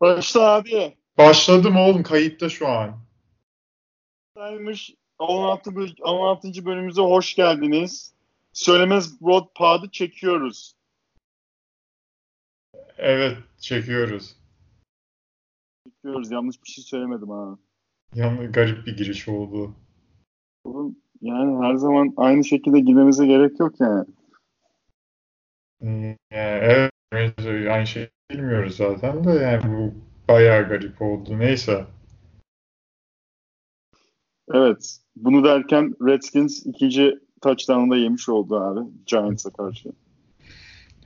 Başla abi. Başladım oğlum, kayıtta şu an. 16. bölümümüze hoş geldiniz. Söylemez Broad Pod'u çekiyoruz. Evet, çekiyoruz. Çekiyoruz, yanlış bir şey söylemedim ha. Yani garip bir giriş oldu. Oğlum yani her zaman aynı şekilde girmemize gerek yok yani. Evet, aynı şey bilmiyoruz zaten de yani bu bayağı garip oldu. Neyse. Evet. Bunu derken Redskins ikinci touchdown'da yemiş oldu abi Giants'a karşı.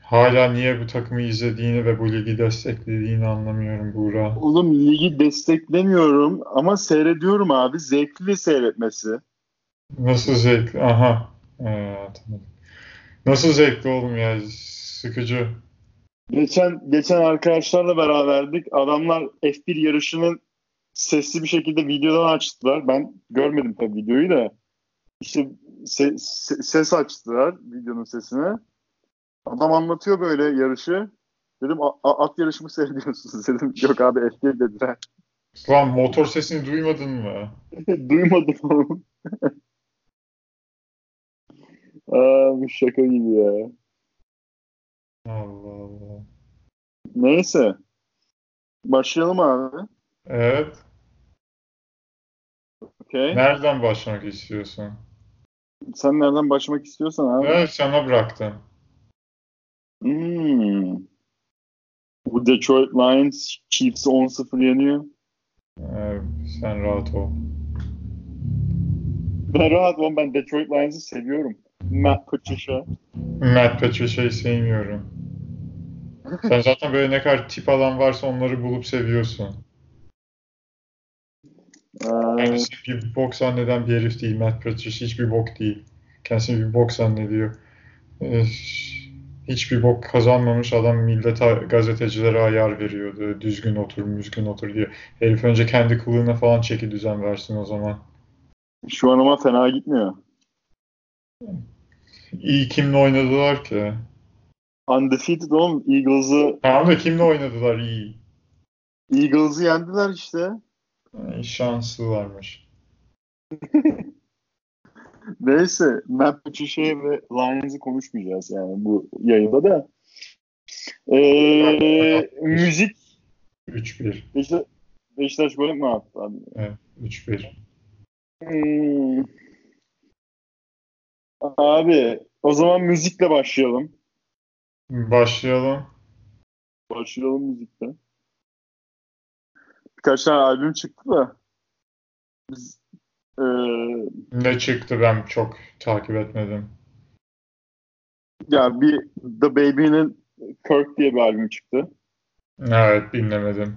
Hala niye bu takımı izlediğini ve bu ligi desteklediğini anlamıyorum Buğra. Oğlum ligi desteklemiyorum ama seyrediyorum abi. Zevkli seyretmesi. Nasıl zevkli? Aha. Tamam. Nasıl zevkli oğlum ya? Sıkıcı. Geçen arkadaşlarla beraberdik. Adamlar F1 yarışının sesli bir şekilde videodan açtılar. Ben görmedim tabii videoyu da. İşte ses açtılar videonun sesine. Adam anlatıyor böyle yarışı. Dedim at yarışı mı seyrediyorsunuz? Dedim yok abi F1 dediler. Lan motor sesini duymadın mı? Duymadım oğlum. Aa, bu şaka gibi ya. Allah Allah. Neyse. Başlayalım abi. Evet. Okay. Nereden başlamak istiyorsun? Sen nereden başlamak istiyorsan abi. Evet, sana bıraktım. Bu Detroit Lions Chiefs'i 10-0 yeniyor. Evet, sen rahat ol. Ben rahat ol. Ben Detroit Lions'ı seviyorum. Matt Patricia'yı sevmiyorum. Sen zaten böyle ne kadar tip alan varsa onları bulup seviyorsun. Kendisi bir bok zanneden bir herif değil. Matt Patricia hiçbir bok değil. Kendisini bir bok zannediyor. Hiçbir bok kazanmamış adam millete, gazetecilere ayar veriyordu. Düzgün otur, müzgün otur diye. Herif önce kendi kılığına falan çeki düzen versin o zaman. Şu an ama fena gitmiyor. İyi kimle oynadılar ki? Undefeated oğlum Eagles'ı. Tamam da kimle oynadılar iyi? Eagles'ı yendiler işte. Şansı varmış. Neyse, Matt Patricia'yı ve Lions'ı konuşmayacağız yani bu yayında da. Müzik 3-1. Beşiktaş böyle mi attı abi? Evet, 3-1. Abi, o zaman müzikle başlayalım. Başlayalım müzikle. Birkaç tane albüm çıktı da. Ne çıktı ben çok takip etmedim. Ya bir The Baby'nin Kirk diye bir albüm çıktı. Evet, dinlemedim.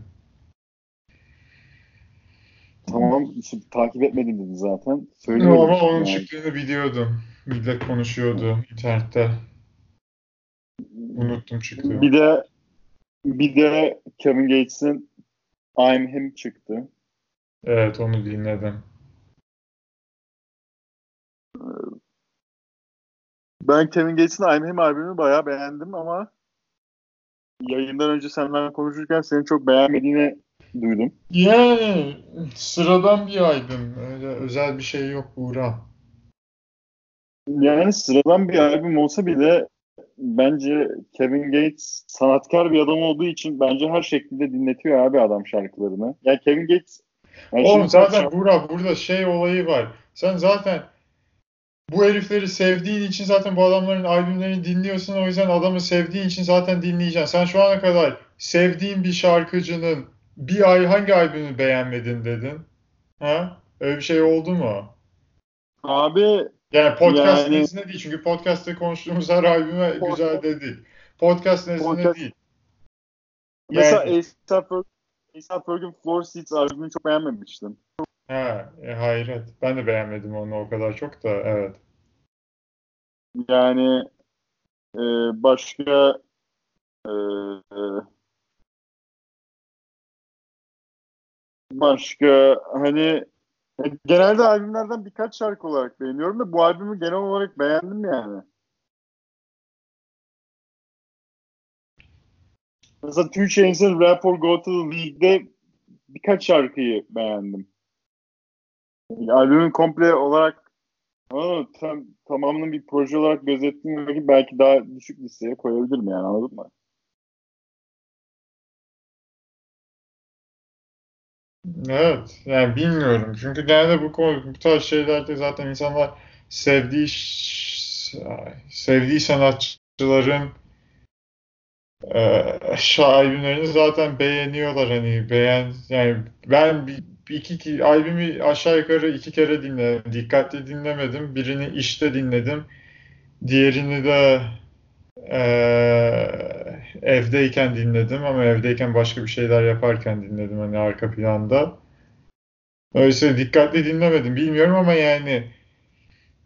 Tamam, şimdi takip etmedim dedin zaten. Söylemedim. Ama onun yani çıktığını biliyordum. Millet konuşuyordu internette. Unuttum çıktı. Bir de Kevin Gates'in I'm Him çıktı. Evet, onu dinledim. Ben Kevin Gates'in I'm Him albümünü bayağı beğendim ama yayından önce senden konuşurken senin çok beğenmediğini duydum. Yani sıradan bir albüm. Öyle özel bir şey yok Buğra. Yani sıradan bir albüm olsa bile bence Kevin Gates sanatkar bir adam olduğu için bence her şekilde dinletiyor abi adam şarkılarını. Yani Kevin Gates... Yani oğlum zaten Buğra burada şey olayı var. Sen zaten bu herifleri sevdiğin için zaten bu adamların albümlerini dinliyorsun. O yüzden adamı sevdiğin için zaten dinleyeceksin. Sen şu ana kadar sevdiğin bir şarkıcının bir ay hangi albümünü beğenmedin dedin? Ha? Öyle bir şey oldu mu? Abi... Yani podcast nezdinde değil. Çünkü podcast'te konuştuğumuz her albüme güzel dedik. Podcast nezdinde değil. Mesela A$AP Ferg'in Floor Seats albümünü çok beğenmemiştim. Ha, hayret. Ben de beğenmedim onu o kadar çok da, evet. Yani başka hani genelde albümlerden birkaç şarkı olarak beğeniyorum da bu albümü genel olarak beğendim yani. Mesela 2 Chains'in Rap or Go to the League'de birkaç şarkıyı beğendim. Yani albümün komple olarak tamamının bir proje olarak gözettiğim gibi belki daha düşük listeye koyabilirim yani, anladın mı? Evet, yani bilmiyorum. Çünkü genelde bu tarz şeylerde zaten insanlar sevdiği sanatçıların albümlerini zaten beğeniyorlar, hani yani ben iki albümü aşağı yukarı 2 kere dinledim. Dikkatli dinlemedim. Birini işte dinledim. Diğerini de evdeyken dinledim, ama evdeyken başka bir şeyler yaparken dinledim, hani arka planda. Öyleyse dikkatli dinlemedim. Bilmiyorum ama yani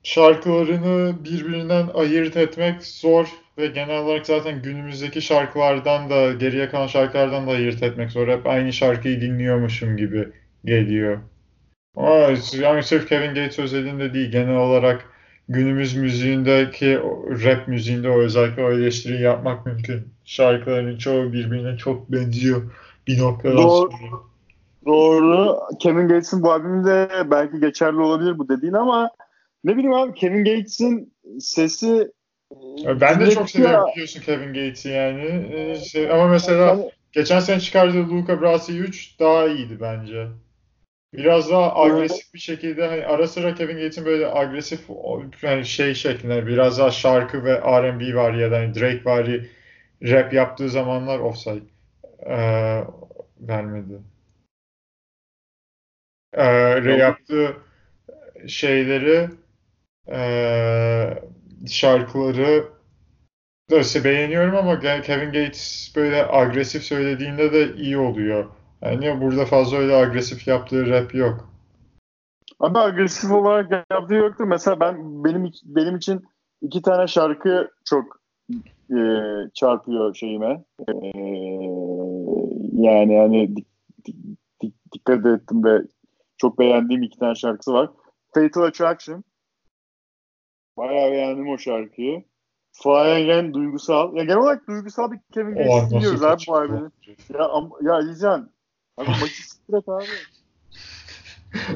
şarkılarını birbirinden ayırt etmek zor ve genel olarak zaten günümüzdeki şarkılardan da, geriye kalan şarkılardan da ayırt etmek zor. Hep aynı şarkıyı dinliyormuşum gibi geliyor. Ama yani sırf Kevin Gates özelinde değil, genel olarak günümüz müziğindeki, rap müziğinde özellikle o eleştiriyi yapmak mümkün. Şarkıların çoğu birbirine çok benziyor bir noktadan sonra. Doğru. Kevin Gates'in bu albümünde belki geçerli olabilir bu dediğin, ama ne bileyim abi, Kevin Gates'in sesi... Ben de çok seviyorum biliyorsun Kevin Gates'i yani. Ama mesela geçen sene çıkardığı Luca Brasi 3 daha iyiydi bence. Biraz daha agresif bir şekilde, hani ara sıra Kevin Gates'in böyle agresif yani şey şeklinde biraz daha şarkı ve R&B var ya da hani Drake var, rap yaptığı zamanlar offside vermedi. Yaptığı şeyleri, şarkıları da beğeniyorum ama Kevin Gates böyle agresif söylediğinde de iyi oluyor. Yani burada fazla öyle agresif yaptığı rap yok. Abi agresif olarak yaptığı yoktu. Mesela benim için 2 tane şarkı çok çarpıyor şeyime. Yani hani dikkat ettim de çok beğendiğim 2 tane şarkısı var. Fatal Attraction. Bayağı beğendim o şarkıyı. Fly Again duygusal. Ya genel olarak duygusal bir Kevin Gates dinliyoruz abi bu albümü. Ya Yiğen. Abi maçı sikret abi.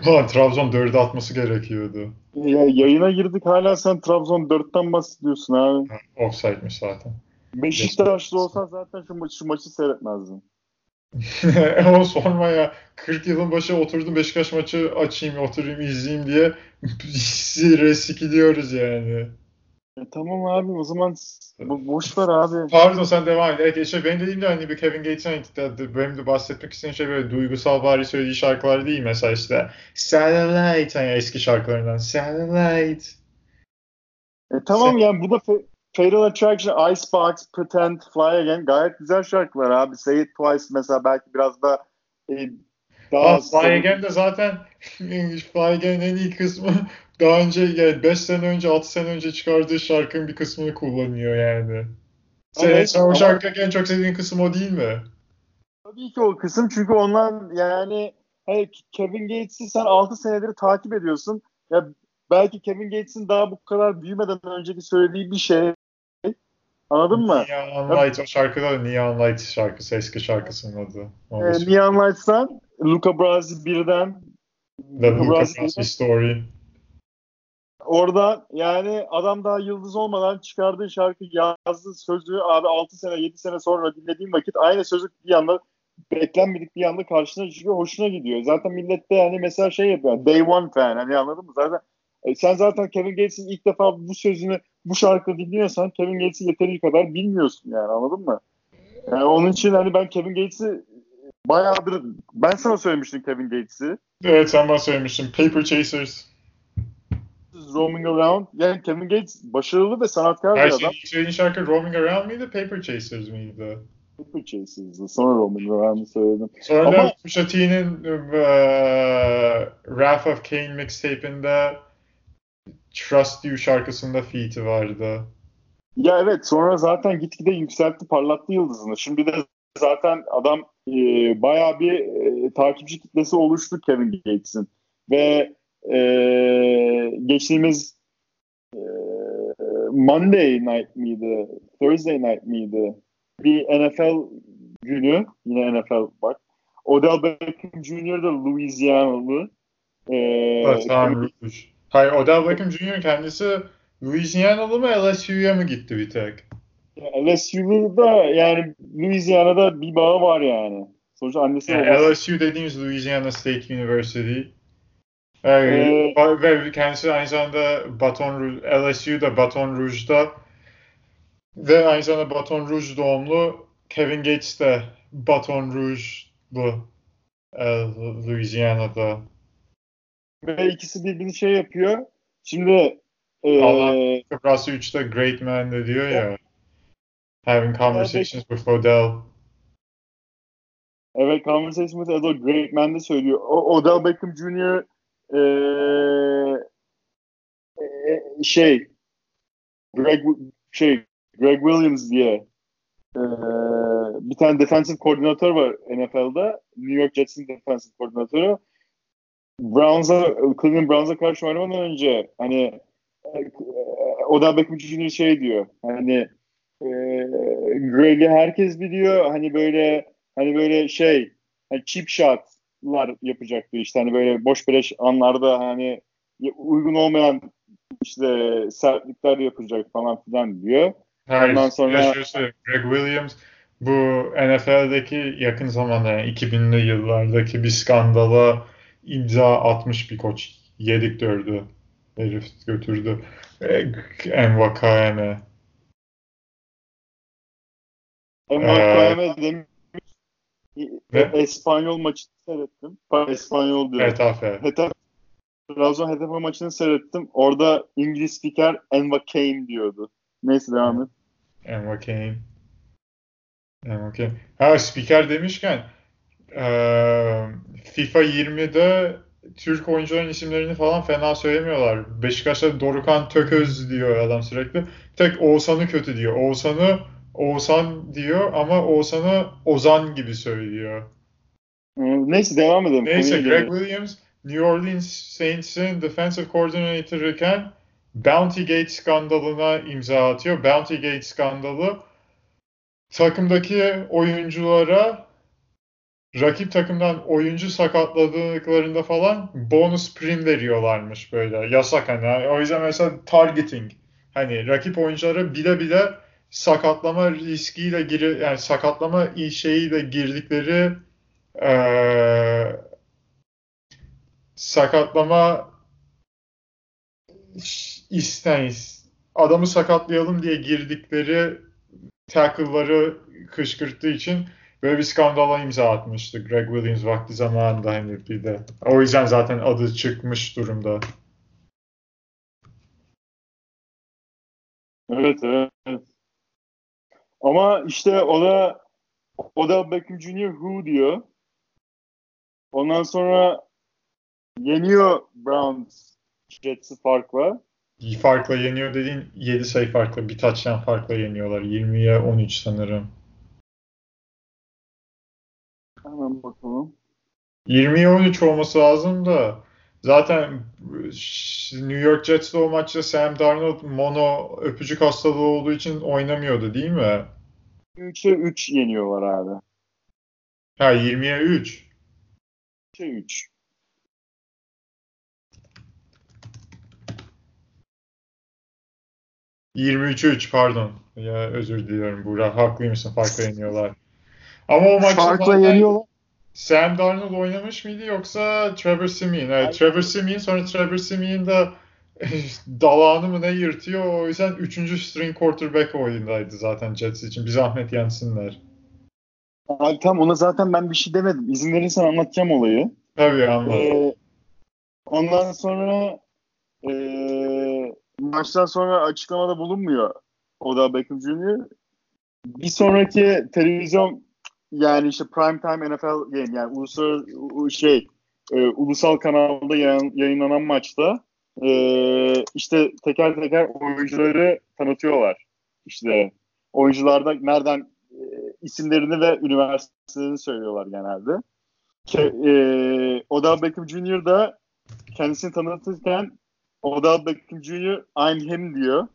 Ha, Trabzon 4'e atması gerekiyordu. Ya yayına girdik, hala sen Trabzon 4'ten bahsediyorsun abi. Offside'miş zaten. Beşiktaşlı olsan zaten şu maçı seyretmezdin. Ama sorma ya. 40 yılın başı oturdum Beşiktaş maçı açayım, oturayım, izleyeyim diye resikiliyoruz yani. Tamam abi, o zaman boş ver abi. Pardon, sen devam et. Benim dediğim de hani bir Kevin Gates'in benim de bahsetmek istediğim şey böyle duygusal bari söylediği şarkılar değil. Mesela işte Satellite, hani eski şarkılarından Satellite. Tamam yani bu da Fatal Attraction, Icebox, Pretend, Fly Again gayet güzel şarkılar abi. Say It Twice mesela belki biraz da daha... Fly Again de zaten Fly Again'in en iyi kısmı daha önce, yani 5 sene önce, 6 sene önce çıkardığı şarkının bir kısmını kullanıyor yani. Sen o şarkıdaki en çok sevdiğin kısım o değil mi? Tabii ki o kısım, çünkü ondan yani Kevin Gates'i sen 6 senedir takip ediyorsun. Ya belki Kevin Gates'in daha bu kadar büyümeden önceki söylediği bir şey. Anladın mı? Neon Light, o şarkıda Neon Light şarkısı, eski şarkısının adı. Neon Light'tan, Luca Brasi 1'den. Luca Brasi Story. Orada yani adam daha yıldız olmadan çıkardığı şarkı, yazdığı sözü abi 6 sene 7 sene sonra dinlediğim vakit aynı sözü bir anda, beklenmedik bir anda karşına çıkıyor, hoşuna gidiyor. Zaten millet de yani mesela şey yapıyor, Day One fan, hani anladın mı? Zaten sen zaten Kevin Gates'in ilk defa bu sözünü, bu şarkıyı dinliyorsan Kevin Gates'i yeteri kadar bilmiyorsun yani, anladın mı? Yani onun için hani ben Kevin Gates'i bayağıdır, ben sana söylemiştim Kevin Gates'i. Evet, sen bana söylemiştin. Paper Chasers. Roaming Around. Yani Kevin Gates başarılı ve sanatkar bir adam. Söylediğin şarkı Roaming Around mıydı? Paper Chasers miydi? Paper Chasers'dı. Sonra Roaming Around'ı söyledim. Sonra da Pusha T'nin Wrath of Cain mixtape'inde Trust You şarkısında feat'i vardı. Ya evet, sonra zaten gitgide yükseltti, parlattı yıldızını. Şimdi de zaten adam bayağı bir takipçi kitlesi oluştu Kevin Gates'in. Ve geçtiğimiz Monday night miydi? Thursday night miydi? Bir NFL günü yine NFL bak. Odell Beckham Junior da Louisianalı. Evet, tamam. Hayır, Odell Beckham Junior kendisi Louisianalı mı, LSU'ya mı gitti bir tek? LSU'da yani Louisiana'da bir bağı var yani. Sonuçta annesi yani LSU dediğimiz Louisiana State University. Evet. Ve kendisi aynı zamanda Baton Rouge, LSU'da Baton Rouge'da ve aynı zamanda Baton Rouge doğumlu. Kevin Gates de Baton Rouge'lu Louisiana'da. Ve ikisi birbirini şey yapıyor. Şimdi Allah Kıbrası 3'te Great Man de diyor ya. Having conversations with Odell. Evet, conversations with Odell Great Man de söylüyor. Odell Beckham Jr. Gregg Williams diye bir tane defensive koordinatör var NFL'da. New York Jets'in defensive koordinatörü. Cleveland Browns'a karşı oynamadan önce hani Odell Beckham Jr. şey diyor. Hani Gregg'i herkes biliyor. Hani böyle şey, hani cheap shot'lar yapacaktı işte. Hani böyle boş beleş anlarda hani uygun olmayan işte sertlikler yapacak falan filan diyor. Hayır, ondan sonra Gregg Williams bu NFL'deki yakın zamanda yani 2000'li yıllardaki bir skandala imza atmış bir koç. Yedik dördü. Herif götürdü. Envakayeme. Envakayeme demiş. Espanyol maçını seyrettim. Espanyol diyor. Hetafe. Trabzon-Hetafe maçını seyrettim. Orada İngiliz spiker Envakayeme diyordu. Neyse devam et. Envakayeme. Ha, spiker demişken FIFA 20'de Türk oyuncuların isimlerini falan fena söylemiyorlar. Beşiktaş'ta Dorukan Tököz diyor adam sürekli. Tek Oğuzhan'ı kötü diyor. Oğuzhan'ı Oğuzhan diyor ama Oğuzhan'ı Ozan gibi söylüyor. Neyse devam edelim. Neyse Gregg Williams New Orleans Saints'in defensive coordinator iken Bounty Gate skandalına imza atıyor. Bounty Gate skandalı takımdaki oyunculara rakip takımdan oyuncu sakatladıklarında falan bonus prim veriyorlarmış böyle. Yasak hani. O yüzden mesela targeting. Hani rakip oyunculara bile sakatlama riskiyle yani sakatlama şeyiyle girdikleri sakatlama adamı sakatlayalım diye girdikleri tackle'ları kışkırttığı için böyle bir skandala imza atmıştı Gregg Williams vakti zamanında hani bir de. O yüzden zaten adı çıkmış durumda. Evet. Ama işte o da Beckham Junior who diyor. Ondan sonra yeniyor Browns Jets'i farkla. Farkla yeniyor dediğin 7 sayı farkla, bir touchdown farkla yeniyorlar. 20'ye 13 sanırım. Hemen bakalım. 20'ye 13 olması lazım da zaten New York Jets'le o maçta Sam Darnold mono öpücük hastalığı olduğu için oynamıyordu değil mi? 3'e 3 yeniyorlar abi. Ha 20'ye 3. 3'e 3. Ya özür diliyorum Burak. Haklıymışsın, farkla yeniyorlar. Ama o maçta yeniyorlar. Sam Darnold oynamış mıydı yoksa Trevor Siemien? Evet, Trevor Siemien de dalağını mı ne yırtıyor. O yüzden 3. string quarterback oyundaydı zaten Jets için. Bir zahmet yensinler. Abi tamam, ona zaten ben bir şey demedim. İzin verirsen anlatacağım olayı. Tabii anlat. Ondan sonra maçtan sonra açıklamada bulunmuyor Odell Beckham Jr. Bir sonraki televizyon yani işte prime time NFL game yani ulusal kanalda yayınlanan maçta işte teker teker oyuncuları tanıtıyorlar. İşte oyuncularda nereden isimlerini ve üniversitelerini söylüyorlar genelde. Odell Beckham Jr. da kendisini tanıtırken Odell Beckham Jr. I'm Him diyor.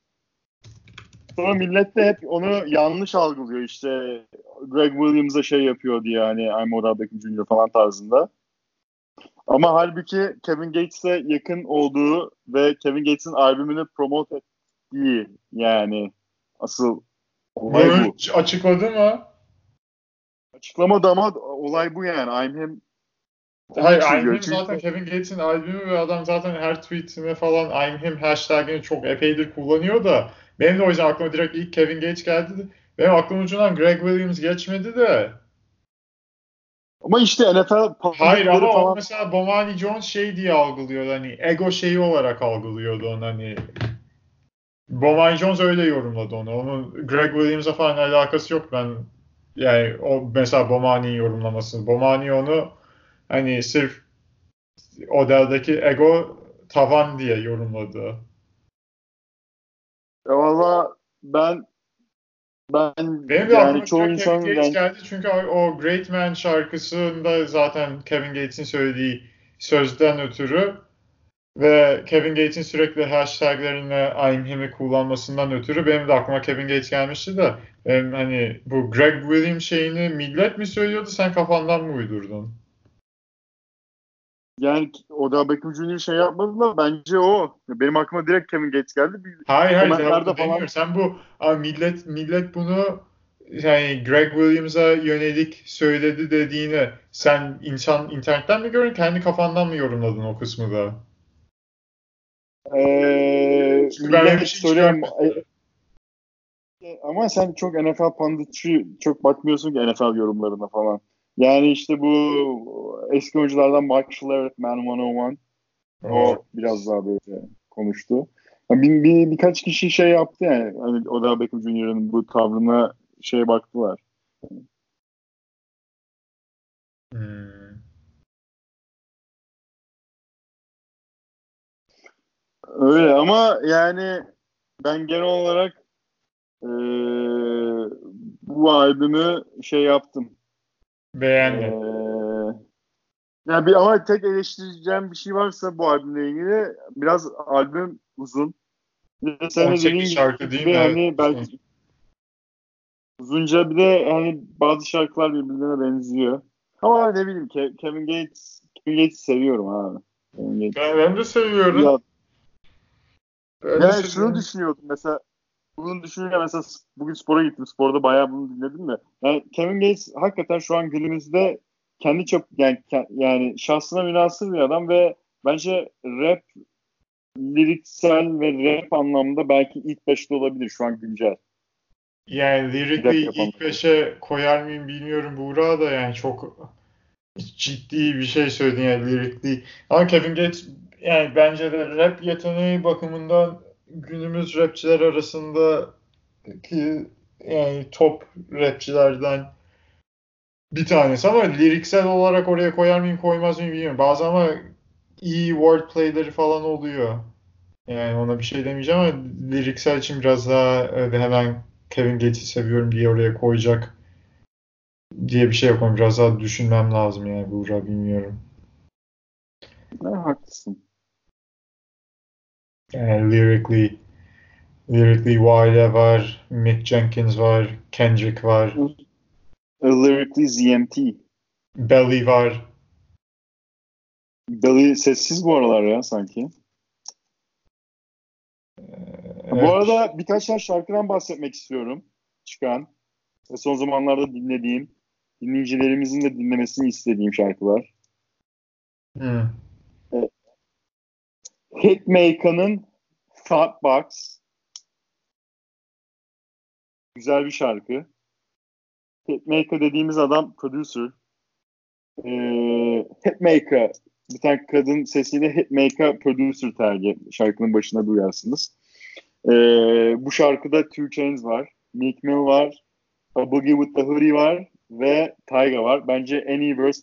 Sonra millet de hep onu yanlış algılıyor işte. Gregg Williams'a şey yapıyordu yani, I'm Odell Beckham Junior falan tarzında. Ama halbuki Kevin Gates'e yakın olduğu ve Kevin Gates'in albümünü promote ettiği yani asıl olay bu. Açıkladı mı? Açıklamadı ama olay bu yani. I'm Him. Hayır, I'm Him zaten Kevin Gates'in albümü ve adam zaten her tweetine falan I'm Him hashtag'ini çok epeydir kullanıyor da benim de o yüzden aklıma direkt ilk Kevin Gates geldi de benim aklım ucundan Gregg Williams geçmedi de. Ama işte NFL... Hayır ama falan... mesela Bomani Jones şey diye algılıyordu hani ego şeyi olarak algılıyordu onu hani. Bomani Jones öyle yorumladı onu. Onun Gregg Williams'a falan alakası yok ben. Yani o mesela Bomani'nin yorumlamasını. Bomani onu hani sırf Odell'deki ego tavan diye yorumladı. Valla ben benim yani çoğu insan geldi çünkü o Great Man şarkısında zaten Kevin Gates'in söylediği sözden ötürü ve Kevin Gates'in sürekli hashtaglerine I'm Him'i kullanmasından ötürü benim de aklıma Kevin Gates gelmişti de hani bu Gregg Williams şeyini millet mi söylüyordu sen kafandan mı uydurdun? Yani Odell Beckham Junior şey yapmadılar. Bence o. Benim aklıma direkt Kevin Gates geldi. Hayır. Falan... Sen bu millet bunu yani Gregg Williams'a yönelik söyledi dediğini sen insan internetten mi gördün? Kendi kafandan mı yorumladın o kısmı da? Ben bir şey söyleyeyim. Ama sen çok NFL panditçi çok bakmıyorsun ki NFL yorumlarına falan. Yani işte bu eski oyunculardan Mike Schler, Man 101 o biraz daha böyle konuştu. Yani birkaç kişi şey yaptı yani. Hani Odell Beckham Junior'ın bu tavrına şeye baktılar. Öyle ama yani ben genel olarak bu albümü şey yaptım. Beğendim. Yani ama tek eleştireceğim bir şey varsa bu albümle ilgili biraz albüm uzun. 18 şarkı değil mi? Hani belki uzunca bir de hani bazı şarkılar birbirine benziyor. Ama ne bileyim Kevin Gates'i seviyorum abi. Ben de seviyorum. Ya, yani şunu düşünüyordum mesela. Bunu düşününce mesela bugün spora gittim. Sporda bayağı bunu dinledim de. Yani Kevin Gates hakikaten şu an günümüzde kendi çok yani şahsına münasır bir adam ve bence rap liriksel ve rap anlamda belki ilk 5'te olabilir şu an güncel. Yani lirikli ilk 5'e koyar mıyım bilmiyorum Buğra da yani çok ciddi bir şey söyledin yani lirikli. Ama Kevin Gates yani bence de rap yeteneği bakımından günümüz rapçiler arasındaki yani top rapçilerden bir tanesi ama liriksel olarak oraya koyar mıyım koymaz mıyım bilmiyorum. Bazı ama iyi wordplay'leri falan oluyor. Yani ona bir şey demeyeceğim ama liriksel için biraz daha hemen Kevin Gates'i seviyorum diye oraya koyacak diye bir şey yapmam. Biraz daha düşünmem lazım yani Buğra bilmiyorum. Ne haklısın. Yani lyrically Wiley var, Mick Jenkins var, Kendrick var. Lyrically ZMT. Belly var. Belly sessiz bu aralar ya sanki. Evet. Bu arada birkaç tane şarkıdan bahsetmek istiyorum. Çıkan ve son zamanlarda dinlediğim, dinleyicilerimizin de dinlemesini istediğim şarkılar. Evet. Hitmaker'ın Thought Box güzel bir şarkı. Hitmaker dediğimiz adam producer. Hitmaker bir tane kadın sesiyle Hitmaker producer tercih şarkının başına duyarsınız. Bu şarkıda Two Chainz var, Meek Mill var, A Boogie With The Hoodie var ve Tyga var. Bence en iyi verse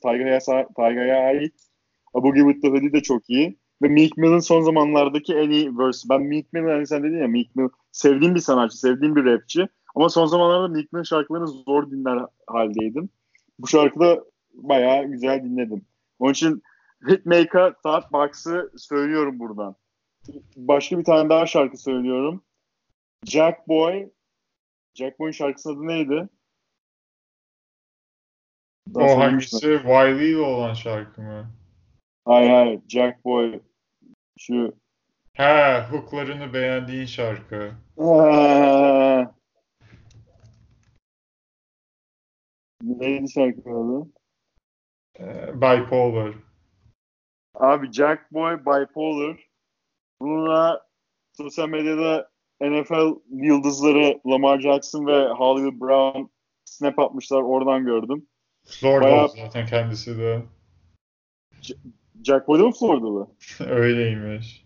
Tyga'ya ait. A Boogie With The Hoodie de çok iyi. Ve Meek Mill'in son zamanlardaki en iyi verse. Ben Meek Mill'in hani sen dedin ya Meek Mill sevdiğim bir sanatçı, sevdiğim bir rapçi. Ama son zamanlarda Meek Mill şarkılarını zor dinler haldeydim. Bu şarkıda bayağı güzel dinledim. Onun için Hitmaker, Thought Box'ı söylüyorum buradan. Başka bir tane daha şarkı söylüyorum. Jack Boy Jack Boy'un şarkısının adı neydi? O hangisi? Wiley ile olan şarkı mı? Hayır. Jack Boy. Şu. Ha, hooklarını beğendiğin şarkı. Neydi şarkının adı? Bipolar. Abi Jack Boy, Bipolar. Bununla sosyal medyada NFL yıldızları Lamar Jackson ve Hollywood Brown snap atmışlar. Oradan gördüm. Florida zaten kendisi de. Jack Boy'da mı Floridalı? Öyleymiş.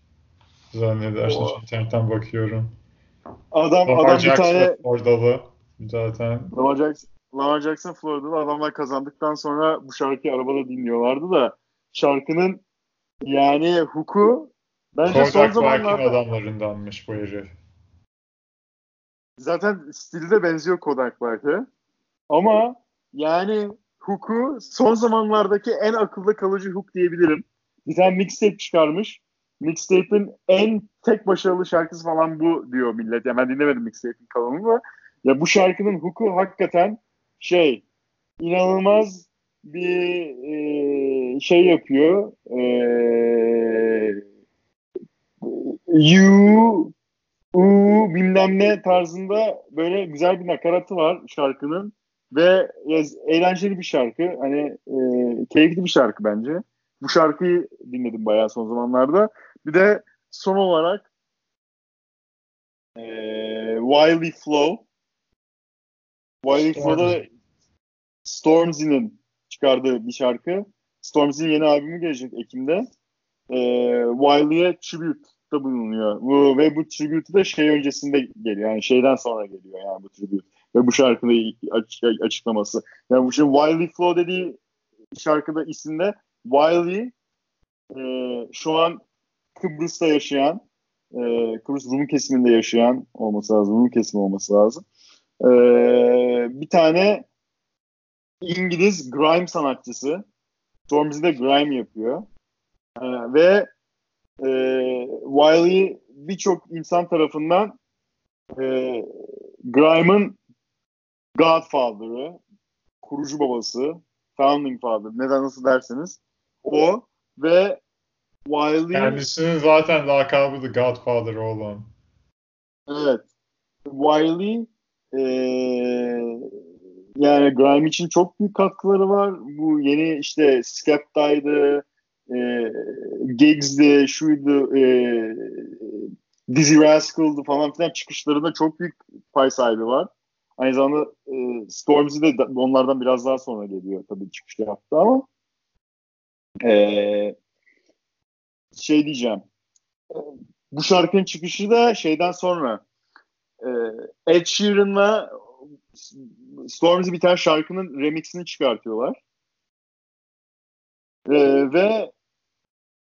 Zannedersin. İnternetten bakıyorum. Adam bir tane... Floridalı zaten. Lamar Jackson Florida'da adamlar kazandıktan sonra bu şarkıyı arabada dinliyorlardı da şarkının yani huku bence Kordak son zamanlarda... Kodak adamlarındanmış bu herif. Zaten stili de benziyor Kodak Black'e. Ama yani huku son zamanlardaki en akılda kalıcı hook diyebilirim. Bir tane mixtape çıkarmış. Mixtape'in en tek başarılı şarkısı falan bu diyor millet. Yani ben dinlemedim mixtape'in kalanını da. Ya bu şarkının huku hakikaten inanılmaz bir şey yapıyor. Bilmem ne tarzında böyle güzel bir nakaratı var şarkının ve eğlenceli bir şarkı. Hani keyifli bir şarkı bence. Bu şarkıyı dinledim bayağı son zamanlarda. Bir de son olarak Wiley Flow. Wiley Flow'da Stormzy'nin çıkardığı bir şarkı. Stormzy'nin yeni albümü gelecek Ekim'de. Wiley'e tribute'da bulunuyor. Bu tribute'u da öncesinde geliyor. Yani şeyden sonra geliyor yani bu tribute. Ve bu şarkıda açıklaması. Yani bu şimdi Wiley Flow dediği şarkıda isimde Wiley şu an Kıbrıs'ta yaşayan Kıbrıs Rum kesiminde yaşayan olması lazım. Rum kesimi olması lazım. Bir tane İngiliz grime sanatçısı. Stormzy'de grime yapıyor. Ve Wiley birçok insan tarafından grime'ın godfather'ı, kurucu babası, founding father, neden nasıl derseniz o ve Wiley... Kendisinin zaten lakabı The Godfather olan. Evet. Wiley yani grime için çok büyük katkıları var. Bu yeni işte Skepta'ydı, Gigs'di, şuydu, Dizzy Rascal'dı falan filan çıkışlarında çok büyük pay sahibi var. Aynı zamanda Stormzy de onlardan biraz daha sonra geliyor tabii çıkışta yaptı ama şey diyeceğim, bu şarkının çıkışı da şeyden sonra Ed Sheeran'la Stormzy bir tane şarkının remixini çıkartıyorlar. Ve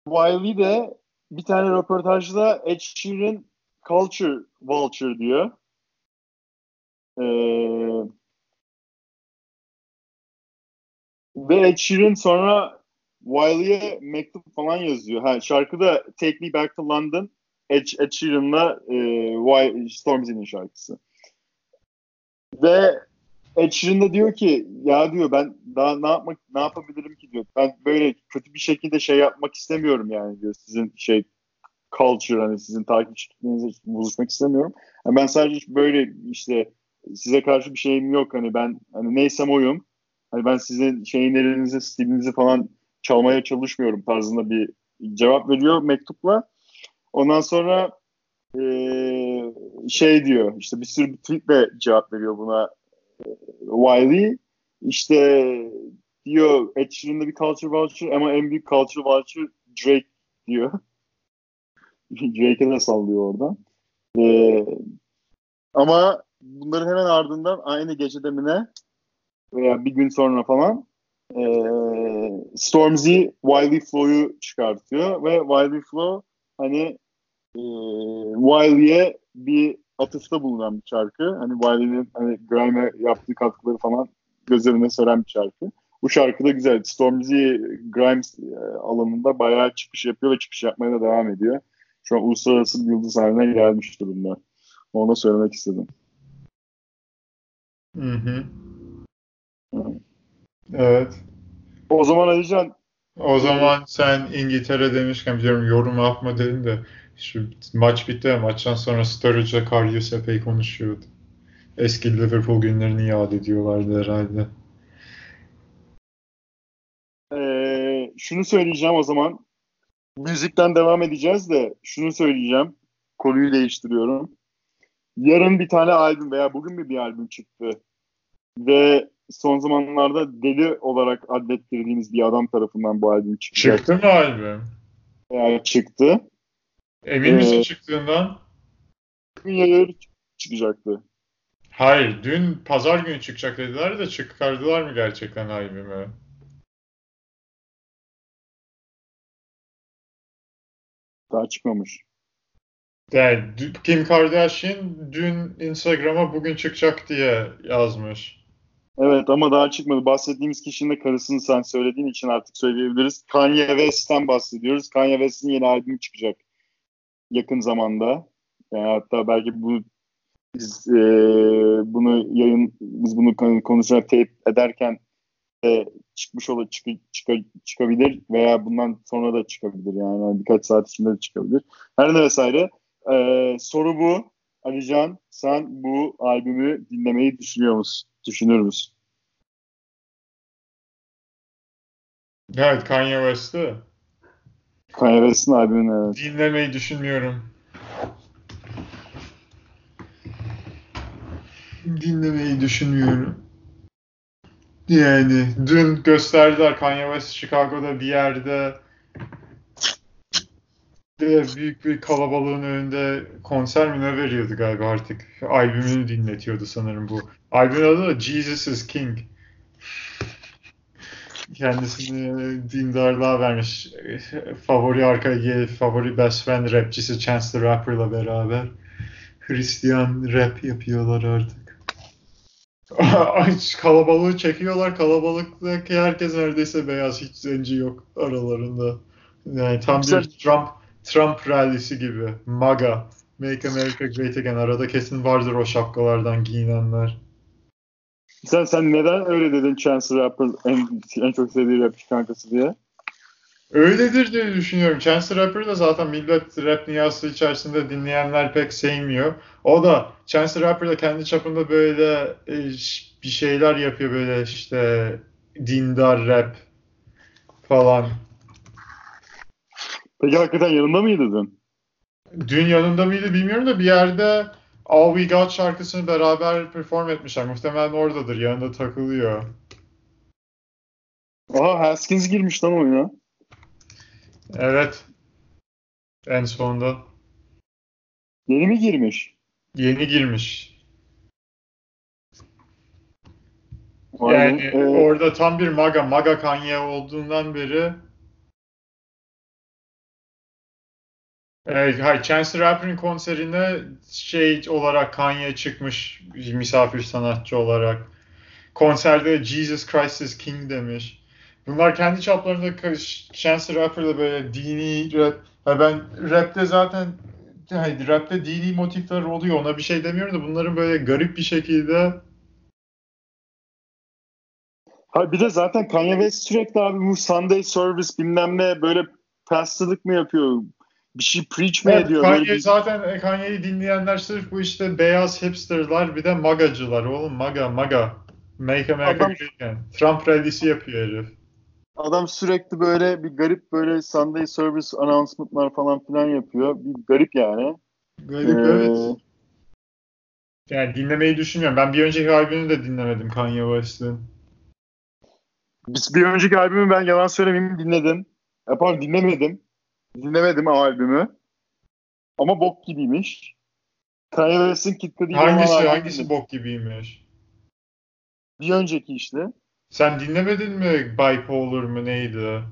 Wiley de bir tane röportajda Ed Sheeran Culture Vulture diyor. Ve Ed Sheeran sonra Wiley'e mektup falan yazıyor. Şarkıda Take Me Back to London Ed Sheeran'la Stormzy'nin şarkısı. Ve Ed Sheeran da diyor ki ya diyor ben daha ne yapabilirim ki diyor. Ben böyle kötü bir şekilde şey yapmak istemiyorum yani diyor. Sizin culture hani sizin takipçi kitlenize buluşmak istemiyorum. Yani ben sadece böyle işte size karşı bir şeyim yok hani ben hani neysem oyum. Hani ben sizin şeylerinizi, stilinizi falan çalmaya çalışmıyorum tarzında bir cevap veriyor mektupla. Ondan sonra diyor işte bir sürü tweetle cevap veriyor buna Wiley. İşte diyor Ed Sheeran'da bir culture vulture ama en büyük culture vulture Drake diyor. Drake'e de sallıyor oradan. Ama bunların hemen ardından aynı gece demine veya bir gün sonra falan Stormzy Wiley Flow'u çıkartıyor ve Wiley Flow hani Wiley'e bir atıfta bulunan bir şarkı. Hani Wiley'nin grime'e yaptığı katkıları falan göz önüne seren bir şarkı. Bu şarkı da güzel. Stormzy grime alanında bayağı çıkış yapıyor ve çıkış yapmaya da devam ediyor. Şu an uluslararası bir yıldız haline gelmiş durumda. Onu da söylemek istedim. Hı. Evet. O zaman Alican. O zaman sen İngiltere demişken biliyorum yorum yapma dedin de şu maç bitti ya, maçtan sonra Sturridge'la Karius epey konuşuyordu. Eski Liverpool günlerini yad ediyorlardı herhalde. Şunu söyleyeceğim o zaman. Müzikten devam edeceğiz de şunu söyleyeceğim. Konuyu değiştiriyorum. Yarın bir tane albüm veya bugün bir albüm çıktı. Ve son zamanlarda deli olarak adlettirdiğimiz bir adam tarafından bu albüm çıkacak. Çıktı mı albüm? Yani çıktı. Emin misin çıktığından? Yarın çıkacaktı. Hayır, dün pazar günü çıkacak dediler de çıkardılar mı gerçekten albümü? Daha çıkmamış. Yani Kim Kardashian dün Instagram'a bugün çıkacak diye yazmış. Evet ama daha çıkmadı. Bahsettiğimiz kişinin de karısını sen söylediğin için artık söyleyebiliriz. Kanye West'ten bahsediyoruz. Kanye West'in yeni albümü çıkacak yakın zamanda. Yani hatta belki bu biz bunu konuşarak teyit ederken çıkabilir veya bundan sonra da çıkabilir yani birkaç saat içinde de çıkabilir. Her ne vesaire. Soru bu. Alican, sen bu albümü dinlemeyi düşünüyor musun? Düşünür müsün? Evet, Kanye West'i. Kanye West'in albümünü evet. Dinlemeyi düşünmüyorum. Dinlemeyi düşünmüyorum. Yani dün gösterdiler Kanye West Chicago'da bir yerde büyük bir kalabalığın önünde konser mi ne veriyordu galiba artık. Albümünü dinletiyordu sanırım bu. Albümün adı da Jesus is King. Kendisini dindarlığa vermiş. Favori best friend rapçisi Chance the Rapper'la beraber Hristiyan rap yapıyorlar artık. Kalabalığı çekiyorlar. Kalabalıktaki herkes neredeyse beyaz. Hiç zenci yok aralarında. Yani tam bir Trump rallisi gibi. MAGA. Make America Great Again. Arada kesin vardır o şapkalardan giyinenler. Sen neden öyle dedin Chance Rapper en çok sevdiği rapçi kankası diye? Öyledir diye düşünüyorum. Chance Rapper'ı da zaten millet rap dünyası içerisinde dinleyenler pek sevmiyor. O da Chance Rapper da kendi çapında böyle bir şeyler yapıyor böyle işte dindar rap falan. Peki hakikaten yanında mıydı dün? Dün yanında mıydı bilmiyorum da bir yerde All We Got şarkısını beraber perform etmişler. Muhtemelen oradadır. Yanında takılıyor. Aha Haskins girmiş lan oyuna. Evet. En sonunda. Yeni mi girmiş? Yeni girmiş. Yani orada tam bir MAGA Kanye olduğundan beri Chance Rapper'ın konserine şey olarak Kanye çıkmış misafir sanatçı olarak. Konserde Jesus Christ is King demiş. Bunlar kendi çaplarında Chance Rapper'da böyle dini rap. Ben rapte zaten rapte dini motifler oluyor. Ona bir şey demiyorum da bunların böyle garip bir şekilde. Ha, bir de zaten Kanye West sürekli abi bu Sunday Service bilmem ne böyle pastılık mı yapıyor? Bir şey preach mi ediyor? Kanye'yi dinleyenler sırf bu işte beyaz hipsterlar bir de magacılar oğlum. MAGA. Make America Great. Trump rallisi yapıyor herif. Adam sürekli böyle bir garip böyle Sunday Service announcement'lar falan filan yapıyor. Bir garip yani. Garip evet. Yani dinlemeyi düşünmüyorum. Ben bir önceki albümünü de dinlemedim Kanye West'in. Bir önceki albümü ben yalan söylemeyeyim dinledim. Dinlemedim. Dinlemedim albümü. Ama bok gibiymiş. Kanye West'in kitlediği hangisi bok gibiymiş? Bir önceki işte. Sen dinlemedin mi Bipolar mı neydi?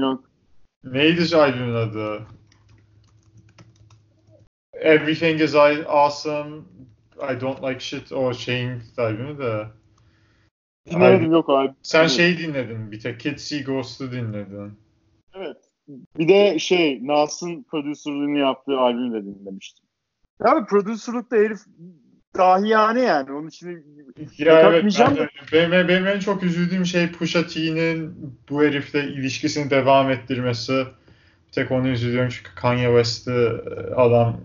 Yok. Neydi albümün adı? Everything is awesome. I don't like shit o şeyin albümü de. Dinlemedim yok abi. Sen şeyi dinledin bir tek. Kids See Ghost'u dinledin. Evet. Bir de Nas'ın prodüsörlüğünü yaptığı albümü de dinlemiştim. Abi prodüsörlükte herif dahiyane yani. Onun için takmayacağım da. Benim en çok üzüldüğüm şey Pusha T'nin bu herifle ilişkisini devam ettirmesi. Bir tek onu üzülüyorum çünkü Kanye West'i adam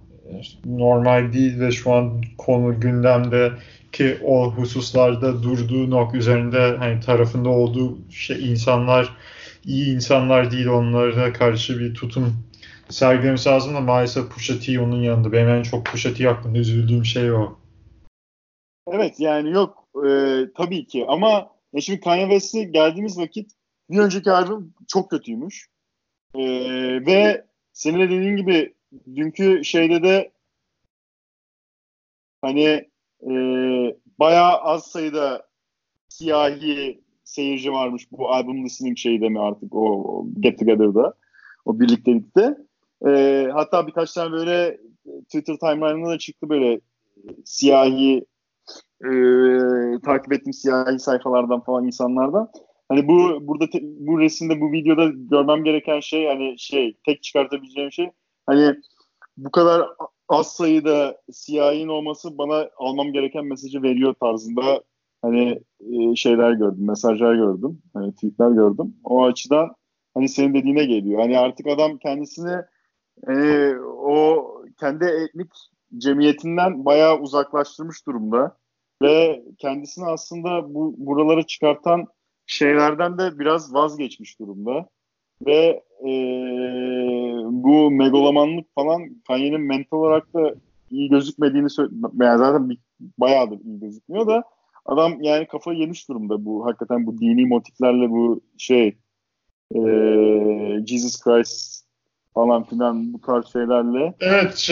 normal değil ve şu an konu gündemde ki o hususlarda durduğu nok üzerinde hani tarafında olduğu şey insanlar iyi insanlar değil, onlara karşı bir tutum sergilemesi lazım da maalesef Pusha T onun yanında. Benim en çok Pusha T hakkında üzüldüğüm şey o. Evet yani yok tabii ki ama şimdi Kanye West'e geldiğimiz vakit bir önceki albüm çok kötüymüş. Ve senin de dediğin gibi dünkü şeyde de hani bayağı az sayıda siyahi seyirci varmış bu album listening şeyde mi artık o Get Together'da o birliktelikte. Hatta birkaç tane böyle Twitter timeline'da da çıktı böyle siyahi takip ettiğim siyahi sayfalardan falan insanlardan. Hani bu resimde bu videoda görmem gereken şey hani şey tek çıkartabileceğim şey hani bu kadar az sayıda siyahin olması bana almam gereken mesajı veriyor tarzında hani şeyler gördüm, mesajlar gördüm, hani tweetler gördüm. O açıdan hani senin dediğine geliyor. Hani artık adam kendisini o kendi etnik cemiyetinden bayağı uzaklaştırmış durumda ve kendisini aslında bu buralara çıkartan şeylerden de biraz vazgeçmiş durumda. Ve bu megalomanlık falan Kanye'nin mental olarak da iyi gözükmediğini yani zaten bayağıdır iyi gözükmüyor da adam yani kafayı yemiş durumda bu hakikaten bu dini motiflerle bu şey Jesus Christ falan filan bu tarz şeylerle. Evet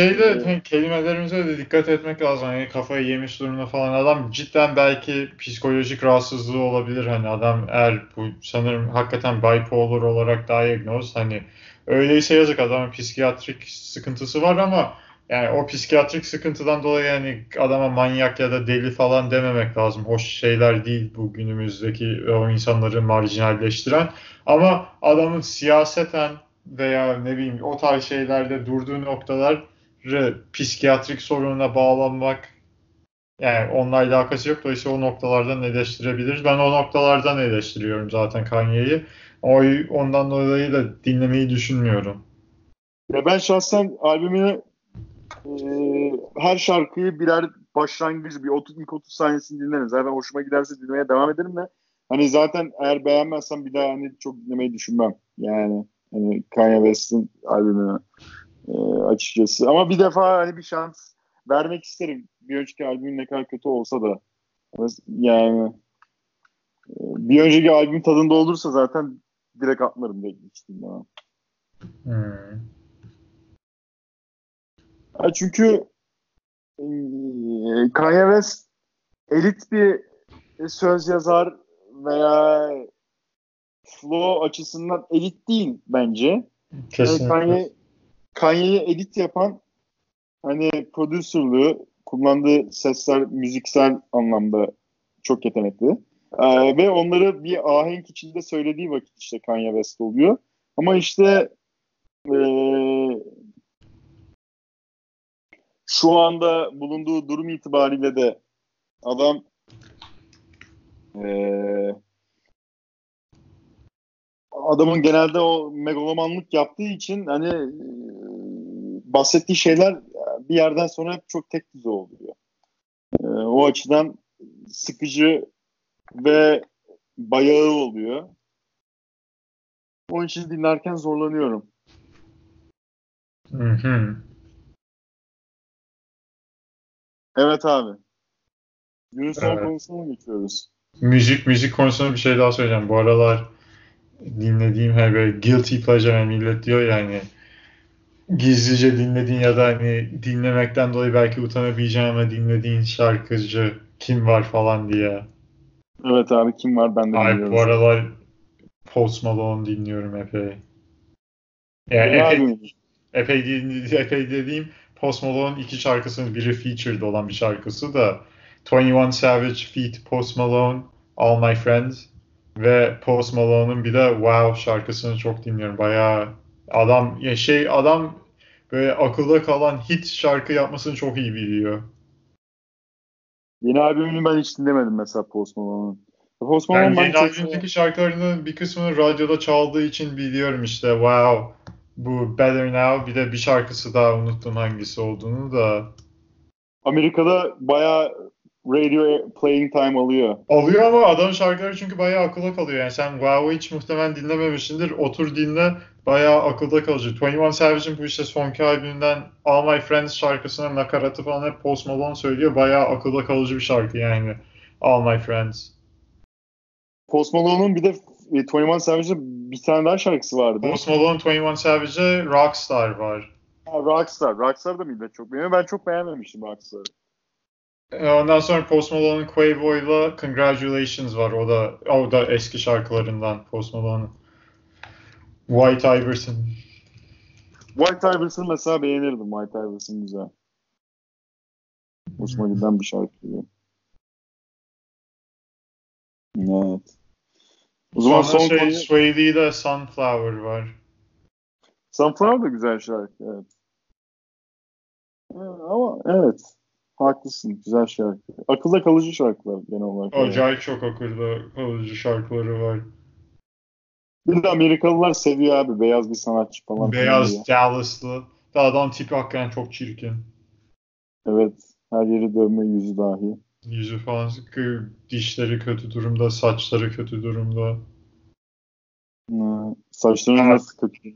kelimelerimize de dikkat etmek lazım. Yani kafayı yemiş durumda falan adam cidden belki psikolojik rahatsızlığı olabilir. Hani adam eğer bu sanırım hakikaten bipolar olarak diagnosed hani öyleyse yazık adamın psikiyatrik sıkıntısı var ama yani o psikiyatrik sıkıntıdan dolayı yani adama manyak ya da deli falan dememek lazım. Hoş şeyler değil bu günümüzdeki o insanları marjinalleştiren. Ama adamın siyaseten veya ne bileyim o tarz şeylerde durduğu noktaları psikiyatrik sorununa bağlanmak yani onunla alakası yok. Dolayısıyla o noktalardan eleştirebiliriz. Ben o noktalardan eleştiriyorum zaten Kanye'yi. Ondan dolayı da dinlemeyi düşünmüyorum. Ya ben şahsen albümünü her şarkıyı birer başlangıcı bir 30 saniyesini dinlerim. Zaten hoşuma giderse dinlemeye devam ederim de hani zaten eğer beğenmezsem bir daha hani çok dinlemeyi düşünmem. Yani hani Kanye West'in albümünü açıkçası. Ama bir defa hani bir şans vermek isterim. Bir önceki albümün ne kadar kötü olsa da yani bir önceki albüm tadında olursa zaten direkt atlarım diye gitmiştim daha. Çünkü Kanye West elit bir söz yazar veya flow açısından elit değil bence. Kesinlikle. Kanye'yi elit yapan hani prodüserliği, kullandığı sesler müziksel anlamda çok yetenekli. Ve onları bir ahenk içinde söylediği vakit işte Kanye West oluyor. Ama işte şu anda bulunduğu durum itibariyle de adam adamın genelde o megalomanlık yaptığı için hani bahsettiği şeyler bir yerden sonra hep çok tek düze oluyor. O açıdan sıkıcı ve bayağı oluyor. Onun için dinlerken zorlanıyorum. Hı. Evet abi. Günün son konusuna mı geçiyoruz? Müzik konusunda bir şey daha söyleyeceğim. Bu aralar dinlediğim her böyle guilty pleasure yani millet diyor yani gizlice dinlediğin ya da hani dinlemekten dolayı belki utanabileceğin ama dinlediğin şarkıcı kim var falan diye. Evet abi kim var ben de dinliyorum. Bu aralar Post Malone dinliyorum epey. Yani epey dediğim Post Malone'un iki şarkısının biri featured olan bir şarkısı da 21 Savage feat. Post Malone, All My Friends ve Post Malone'un bir de Wow şarkısını çok dinliyorum. Bayağı adam ya adam böyle akılda kalan hit şarkı yapmasını çok iyi biliyor. Yeni albümünü ben hiç dinlemedim mesela Post Malone'un. Post Malone ben albümdeki şarkılarının bir kısmını radyoda çaldığı için biliyorum işte. Wow, bu Better Now, bir de bir şarkısı daha unuttum hangisi olduğunu da. Amerika'da bayağı radio playing time alıyor. Alıyor ama adam şarkıları çünkü bayağı akılda kalıyor. Yani sen Wow'u hiç muhtemelen dinlememişsindir. Otur dinle, bayağı akılda kalıcı. 21 Savage'ın bu işte sonki albümünden All My Friends şarkısına nakaratı falan hep Post Malone söylüyor. Bayağı akılda kalıcı bir şarkı yani. All My Friends. Post Malone'un bir de 21 Savage'ın bir tane daha şarkısı vardı. Post Malone, 21 Savage'ı Rock Star var. Rock Star. Rock Star da millet çok beğeniyor. Ben çok beğenmemiştim Rock Star'ı. Ondan sonra Post Malone'un Quavo'yla Congratulations var. O da eski şarkılarından Post Malone'un. White Iverson. White Iverson mesela beğenirdim. White Iverson güzel. Hoşuma giden bir şarkıydı. Evet. O zaman sonra son konu... Sway Lee'de Sunflower var. Sunflower da güzel şarkı. Evet. Ama evet. Haklısın. Güzel şarkı. Akılda kalıcı şarkılar genel olarak. Acayip çok akılda kalıcı şarkıları var. Bir de Amerikalılar seviyor abi. Beyaz bir sanatçı falan. Beyaz, Dallaslı. Da adam tipi hakikaten çok çirkin. Evet. Her yeri dövme, yüzü dahi. Yüzü falan. Dişleri kötü durumda. Saçları kötü durumda. Saçları nasıl kötü?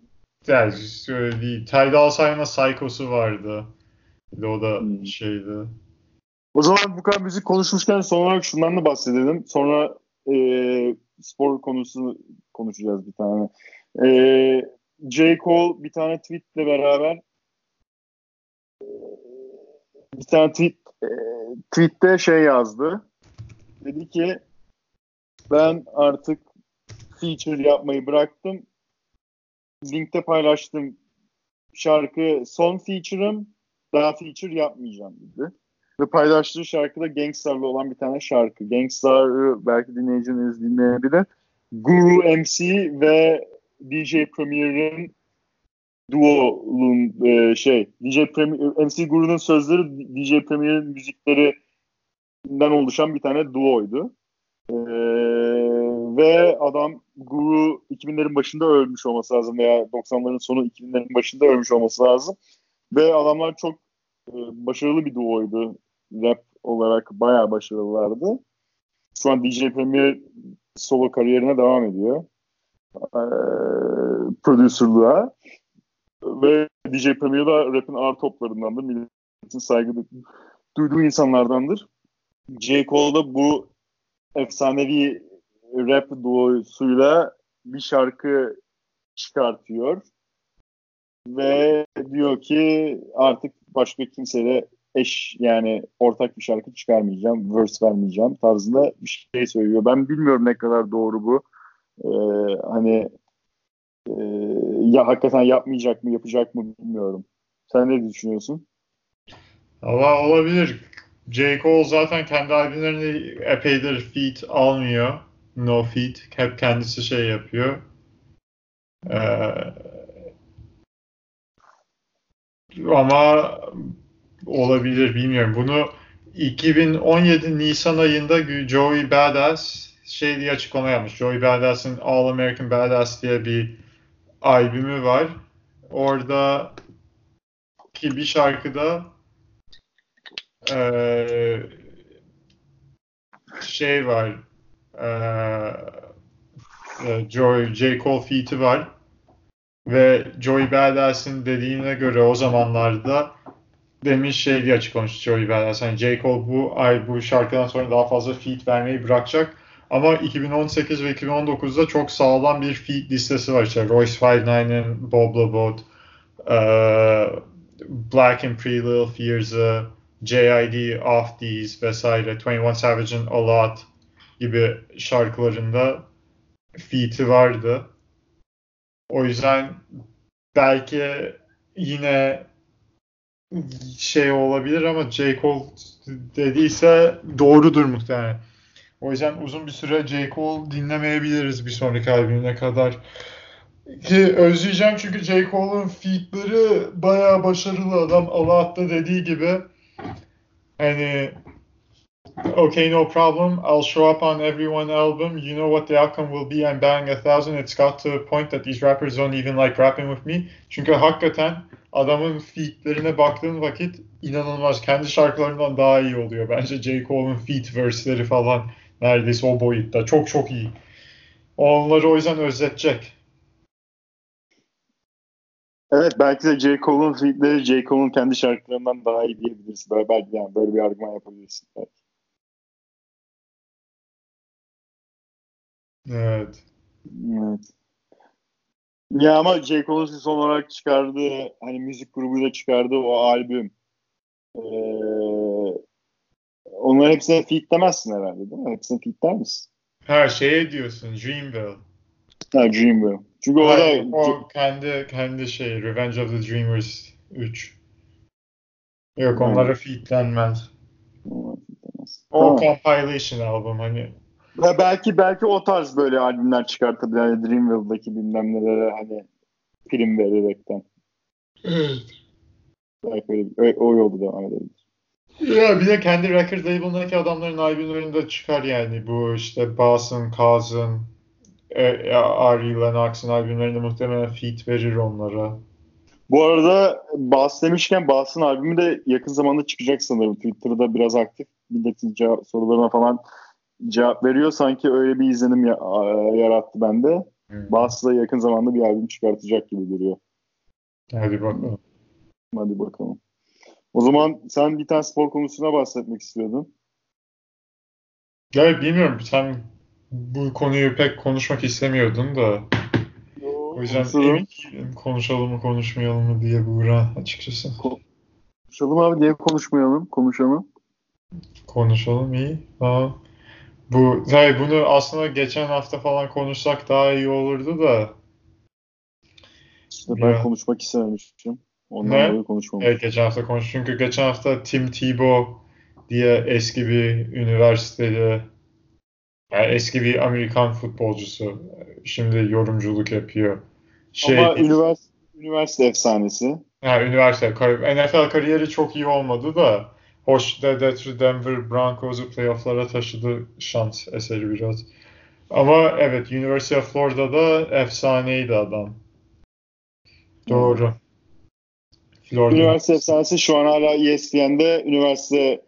Yani öyle değil. Tayda Alsayma Psycho'su vardı. O da şeydi. O zaman bu kadar müzik konuşmuşken son olarak şundan da bahsedelim. Sonra spor konusunu konuşacağız bir tane. J. Cole bir tane tweetle beraber bir tane tweette şey yazdı. Dedi ki ben artık feature yapmayı bıraktım. Linkte paylaştım şarkı son feature'ım. Daha feature yapmayacağım dedi. Ve paylaştığı şarkı da Gangstar'la olan bir tane şarkı. Gangstar'ı belki dinleyiciniz dinleyebilir. Guru MC ve DJ Premier'in duo'nun MC Guru'nun sözleri DJ Premier'in müziklerinden oluşan bir tane duoydu. Ve adam Guru 2000'lerin başında ölmüş olması lazım veya 90'ların sonu 2000'lerin başında ölmüş olması lazım. Ve adamlar çok başarılı bir duoydu. Rap olarak bayağı başarılılardı. Şu an DJ Premier solo kariyerine devam ediyor. Prodüserlığa. Ve DJ Premier da rap'in ağır toplarındandır. Milletin saygı duyduğu insanlardandır. J. Cole da bu efsanevi rap duosuyla bir şarkı çıkartıyor. Ve diyor ki artık başka kimseyle ortak bir şarkı çıkarmayacağım, verse vermeyeceğim tarzında bir şey söylüyor. Ben bilmiyorum ne kadar doğru bu. Ya hakikaten yapmayacak mı, yapacak mı bilmiyorum. Sen ne düşünüyorsun? Valla olabilir. J. Cole zaten kendi albümlerini epeydir feat almıyor. No feat. Hep kendisi şey yapıyor. Ama olabilir, bilmiyorum. Bunu 2017 Nisan ayında Joey Badass diye açıklama yapmış. Joey Badass'ın All American Badass diye bir albümü var. Oradaki bir şarkıda var. J. Cole feat'i var. Ve Joey Badass'ın dediğine göre o zamanlarda demiş diye açıklamış Joey Badass. Yani J. Cole bu şarkıdan sonra daha fazla feat vermeyi bırakacak. Ama 2018 ve 2019'da çok sağlam bir feat listesi var. İşte Royce 5'9'in Bob Labode, Black and Pretty Little Fears'ı, J.I.D. Off These vesaire, 21 Savage'ın A Lot gibi şarkılarında feat'i vardı. O yüzden belki yine olabilir ama J. Cole dediyse doğrudur muhtemelen. O yüzden uzun bir süre J. Cole dinlemeyebiliriz bir sonraki albümüne kadar. Ki özleyeceğim çünkü J. Cole'un feat'leri bayağı başarılı adam. Allah'ta dediği gibi hani Okay, no problem. I'll show up on every one album. You know what the outcome will be. I'm batting 1,000. It's got to a point that these rappers don't even like rapping with me. Çünkü hakikaten adamın feat'lerine baktığın vakit inanılmaz. Kendi şarkılarından daha iyi oluyor. Bence J. Cole'un feat verse'leri falan neredeyse o boyutta. Çok çok iyi. Onları o yüzden özetecek. Evet, belki de J. Cole'un feat'leri J. Cole'un kendi şarkılarından daha iyi diyebilirsin. Belki yani böyle bir argüman yapabilirsin. Belki. Evet. Ya ama J. Cole'un son olarak çıkardığı, hani müzik grubuyla çıkardığı o albüm, onların hepsini feat demezsin herhalde, değil mi? Hepsini feat der misin? Her şeye diyorsun, Dreamville. Ha, Dreamville. Çünkü hayır, o kendi şey, Revenge of the Dreamers 3. Yok, onlara featlenmez. O compilation albüm hani. Ya belki o tarz böyle albümler çıkartabilir. Yani Dreamville'daki bilmem nelere hani prim vererekten. Evet. Belki öyle, o yolda devam edebilir. Ya bir de kendi record label'daki adamların albümlerinde çıkar yani. Bu işte Basın, Kazın, Ari Lennox'ın albümlerinde muhtemelen feat verir onlara. Bu arada Bas demişken, Basın albümü de yakın zamanda çıkacak sanırım. Twitter'da biraz aktif. Milletin sorularına falan cevap veriyor. Sanki öyle bir izlenim yarattı bende. Basla yakın zamanda bir albüm çıkartacak gibi duruyor. Hadi bakalım. O zaman sen bir tane spor konusuna bahsetmek istiyordun. Ya bilmiyorum. Sen bu konuyu pek konuşmak istemiyordun da. O yüzden konuşalım mı konuşmayalım mı diye buğra açıkçası. Konuşalım abi, diye konuşmayalım. Konuşalım. Konuşalım, iyi. Tamam. Bunu aslında geçen hafta falan konuşsak daha iyi olurdu da. İşte ben konuşmak istememiştim. Ondan dolayı konuşmamıştım. Evet, geçen hafta konuştum. Çünkü geçen hafta Tim Tebow diye eski bir üniversiteli, yani eski bir Amerikan futbolcusu, şimdi yorumculuk yapıyor. Ama üniversite efsanesi. NFL kariyeri çok iyi olmadı da. Hoş Detroit Denver Broncos'u playoff'lara taşıdı, şans eseri biraz. Ama evet, University of Florida'da efsaneydi adam. Doğru. Florida. Üniversite efsanesi, şu an hala ESPN'de üniversite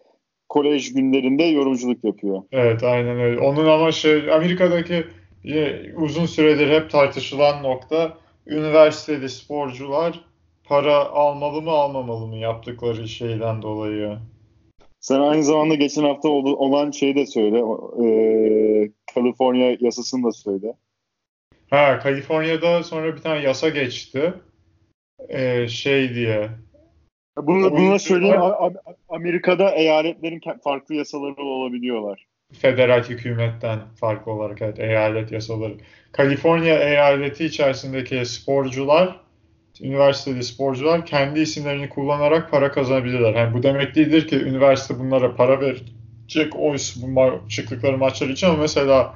kolej günlerinde yorumculuk yapıyor. Evet, aynen öyle. Onun ama Amerika'daki uzun süredir hep tartışılan nokta, üniversiteli sporcular para almalı mı almamalı mı yaptıkları şeyden dolayı. Sen aynı zamanda geçen hafta olan şeyi de söyle. Kaliforniya yasasını da söyle. Kaliforniya'da sonra bir tane yasa geçti. Diye. Bunu söyleyeyim. Amerika'da eyaletlerin farklı yasaları olabiliyorlar. Federal hükümetten farklı olarak, evet, eyalet yasaları. Kaliforniya eyaleti içerisindeki sporcular, üniversiteli sporcular kendi isimlerini kullanarak para kazanabilirler. Yani bu demek değildir ki üniversite bunlara para verecek çıktıkları maçlar için, ama mesela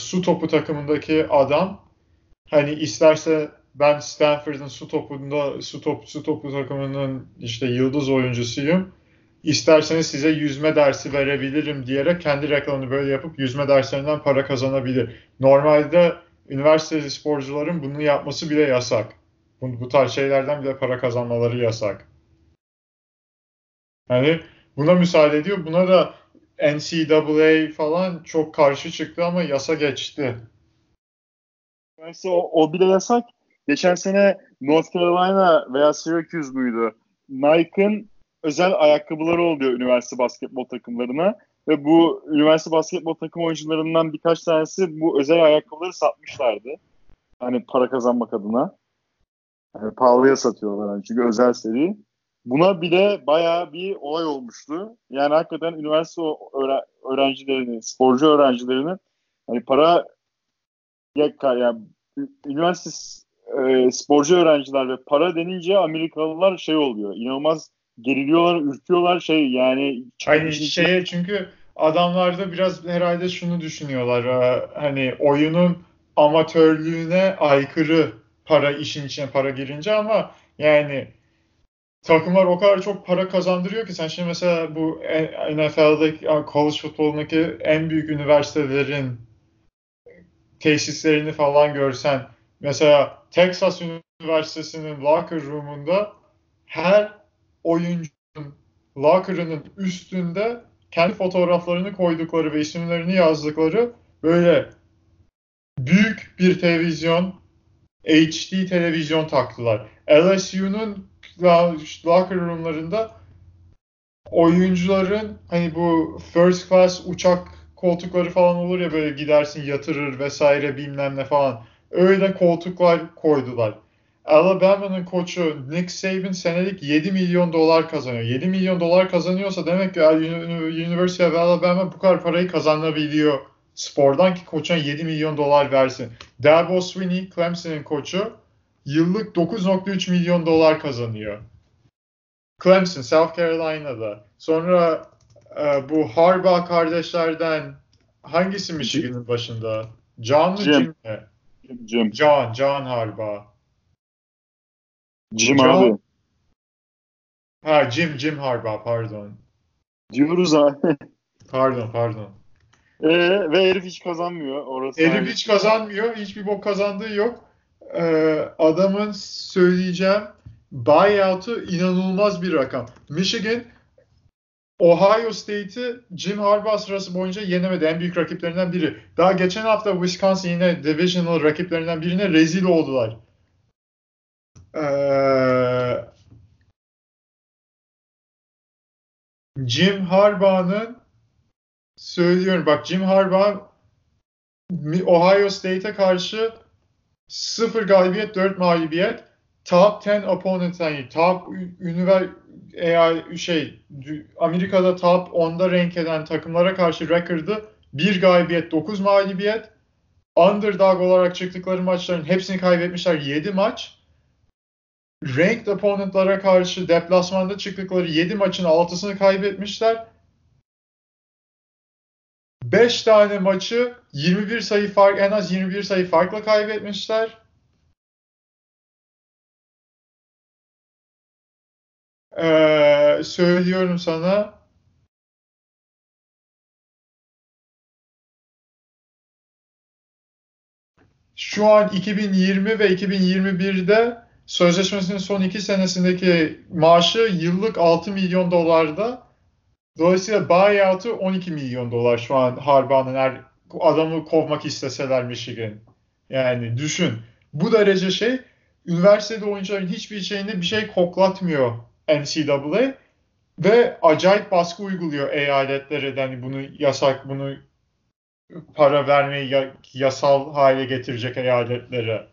su topu takımındaki adam hani isterse ben Stanford'ın su topu takımının işte yıldız oyuncusuyum, İsterseniz size yüzme dersi verebilirim diyerek kendi reklamını böyle yapıp yüzme derslerinden para kazanabilir. Normalde üniversiteli sporcuların bunu yapması bile yasak. Bu tarz şeylerden bile para kazanmaları yasak. Yani buna müsaade ediyor. Buna da NCAA falan çok karşı çıktı ama yasa geçti. O bile yasak. Geçen sene North Carolina veya Syracuse muydu? Nike'ın özel ayakkabıları oluyor üniversite basketbol takımlarına. Ve bu üniversite basketbol takım oyuncularından birkaç tanesi bu özel ayakkabıları satmışlardı. Hani para kazanmak adına. Yani pahalıya satıyorlar hani, çünkü özel seri. Buna bile bayağı bir olay olmuştu. Yani hakikaten üniversite öğrencilerini, sporcu öğrencilerini hani para, yani üniversite sporcu öğrenciler ve para denince Amerikalılar oluyor. İnanılmaz geriliyorlar, ürküyorlar yani. Aynı şeye, çünkü adamlarda biraz herhalde şunu düşünüyorlar. Hani oyunun amatörlüğüne aykırı para işin içine para girince, ama yani takımlar o kadar çok para kazandırıyor ki sen şimdi mesela bu NFL'deki, college futbolundaki en büyük üniversitelerin tesislerini falan görsen, mesela Texas Üniversitesi'nin locker room'unda her oyuncunun locker'ının üstünde kendi fotoğraflarını koydukları ve isimlerini yazdıkları böyle büyük bir televizyon, HD televizyon taktılar. LSU'nun locker roomlarında oyuncuların hani bu first class uçak koltukları falan olur ya, böyle gidersin yatırır vesaire bilmem ne falan. Öyle koltuklar koydular. Alabama'nın koçu Nick Saban senelik $7 milyon kazanıyor. $7 milyon kazanıyorsa demek ki University of Alabama bu kadar parayı kazanabiliyor spordan ki koçuna $7 milyon versin. Dabo Swinney, Clemson'ın koçu, yıllık $9.3 milyon kazanıyor. Clemson, South Carolina'da. Sonra bu Harbaugh kardeşlerden hangisi Michigan'ın başında? John mı Jim mi? Jim. John Harbaugh. Jim abi. Ha Jim Harbaugh pardon. Diyoruz abi. Pardon. Ve herif hiç kazanmıyor. Orası herif hiç kazanmıyor. Hiçbir bok kazandığı yok. Adamın söyleyeceğim buyout'u inanılmaz bir rakam. Michigan Ohio State'i Jim Harbaugh sırası boyunca yenemedi. En büyük rakiplerinden biri. Daha geçen hafta Wisconsin yine divisional rakiplerinden birine rezil oldular. Jim Harbaugh'ın söylüyorum bak, Jim Harbaugh Ohio State'e karşı 0 galibiyet 4 mağlubiyet top 10 opponent, yani top Amerika'da top 10'da rank eden takımlara karşı rekordu 1 galibiyet 9 mağlubiyet. Underdog olarak çıktıkları maçların hepsini kaybetmişler, 7 maç. Ranked opponent'lara karşı deplasmanda çıktıkları 7 maçın 6'sını kaybetmişler. 5 tane maçı en az 21 sayı farkla kaybetmişler. Söylüyorum sana. Şu an 2020 ve 2021'de sözleşmesinin son 2 senesindeki maaşı yıllık $6 milyon. Dolayısıyla buyout'u $12 milyon şu an Harbaugh'ın, her adamı kovmak isteseler Michigan. Yani düşün. Bu derece şey, üniversitede oyuncuların hiçbir şeyinde bir şey koklatmıyor NCAA ve acayip baskı uyguluyor eyaletlere. Yani bunu yasak, bunu para vermeyi yasal hale getirecek eyaletlere.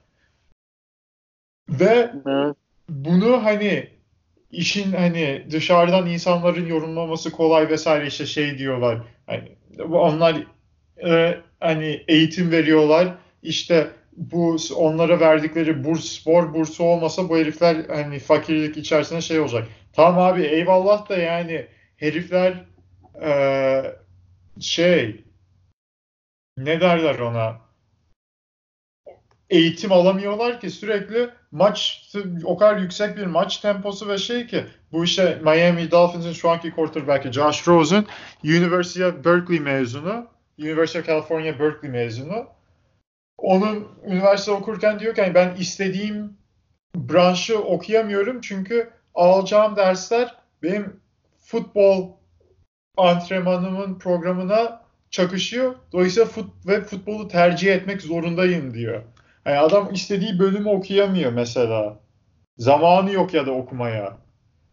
Ve bunu hani işin hani dışarıdan insanların yorumlaması kolay vesaire, işte şey diyorlar. Hani onlar hani eğitim veriyorlar. İşte bu onlara verdikleri burs, spor bursu olmasa bu herifler hani fakirlik içerisinde şey olacak. Tamam abi eyvallah da yani herifler şey ne derler ona? Eğitim alamıyorlar ki, sürekli maç, o kadar yüksek bir maç temposu ve şey ki bu işte Miami Dolphins'in şu anki quarterback'i Josh Rosen University of California Berkeley mezunu. Onun üniversite okurken diyor ki yani ben istediğim branşı okuyamıyorum çünkü alacağım dersler benim futbol antrenmanımın programına çakışıyor. Dolayısıyla futbolu tercih etmek zorundayım diyor. Yani adam istediği bölümü okuyamıyor mesela. Zamanı yok ya da okumaya.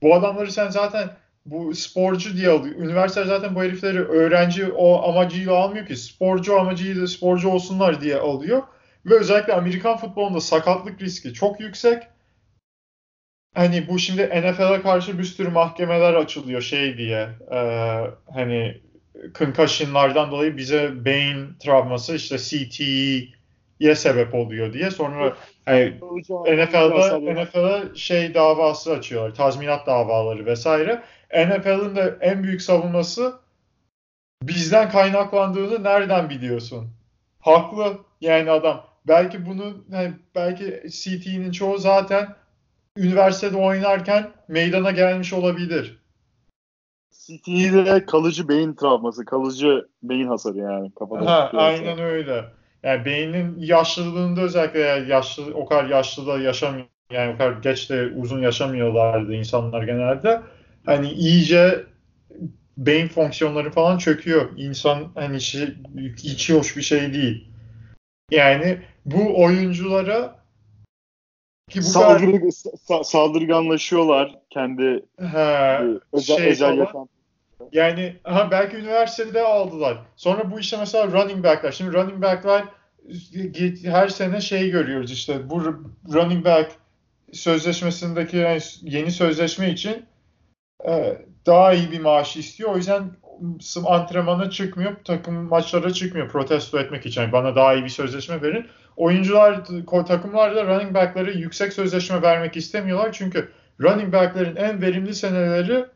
Bu adamları sen zaten bu sporcu diye alıyor. Üniversite zaten bu herifleri öğrenci o amacıyla almıyor ki. Sporcu amacıyla sporcu olsunlar diye alıyor. Ve özellikle Amerikan futbolunda sakatlık riski çok yüksek. Hani bu şimdi NFL'e karşı bir sürü mahkemeler açılıyor şey diye. Hani concussionlardan dolayı bize beyin travması işte CTE'ye sebep oluyor diye. Sonra yani NFL'e şey davası açıyorlar. Tazminat davaları vesaire. NFL'in de en büyük savunması bizden kaynaklandığını nereden biliyorsun? Haklı yani adam. Belki CTE'nin çoğu zaten üniversitede oynarken meydana gelmiş olabilir. CT'de kalıcı beyin travması, kalıcı beyin hasarı yani kafada. Ha, aynen öyle. Yani beynin yaşlılığında özellikle yani yaşlı, o kadar yaşlı da yaşamıyor. Yani o kadar geç de uzun yaşamıyorlardı insanlar genelde. Hani iyice beyin fonksiyonları falan çöküyor. İnsan hani hiç hoş bir şey değil. Yani bu oyunculara ki bu saldırganlaşıyorlar kendi özel yaşam. Yani belki üniversitede aldılar. Sonra bu işte mesela running back'lar. Şimdi running back'lar her sene görüyoruz işte bu running back sözleşmesindeki yani yeni sözleşme için daha iyi bir maaş istiyor. O yüzden antrenmana çıkmıyor, takım maçlara çıkmıyor protesto etmek için. Yani bana daha iyi bir sözleşme verin. Oyuncular, takımlar da running back'lara yüksek sözleşme vermek istemiyorlar. Çünkü running back'lerin en verimli seneleri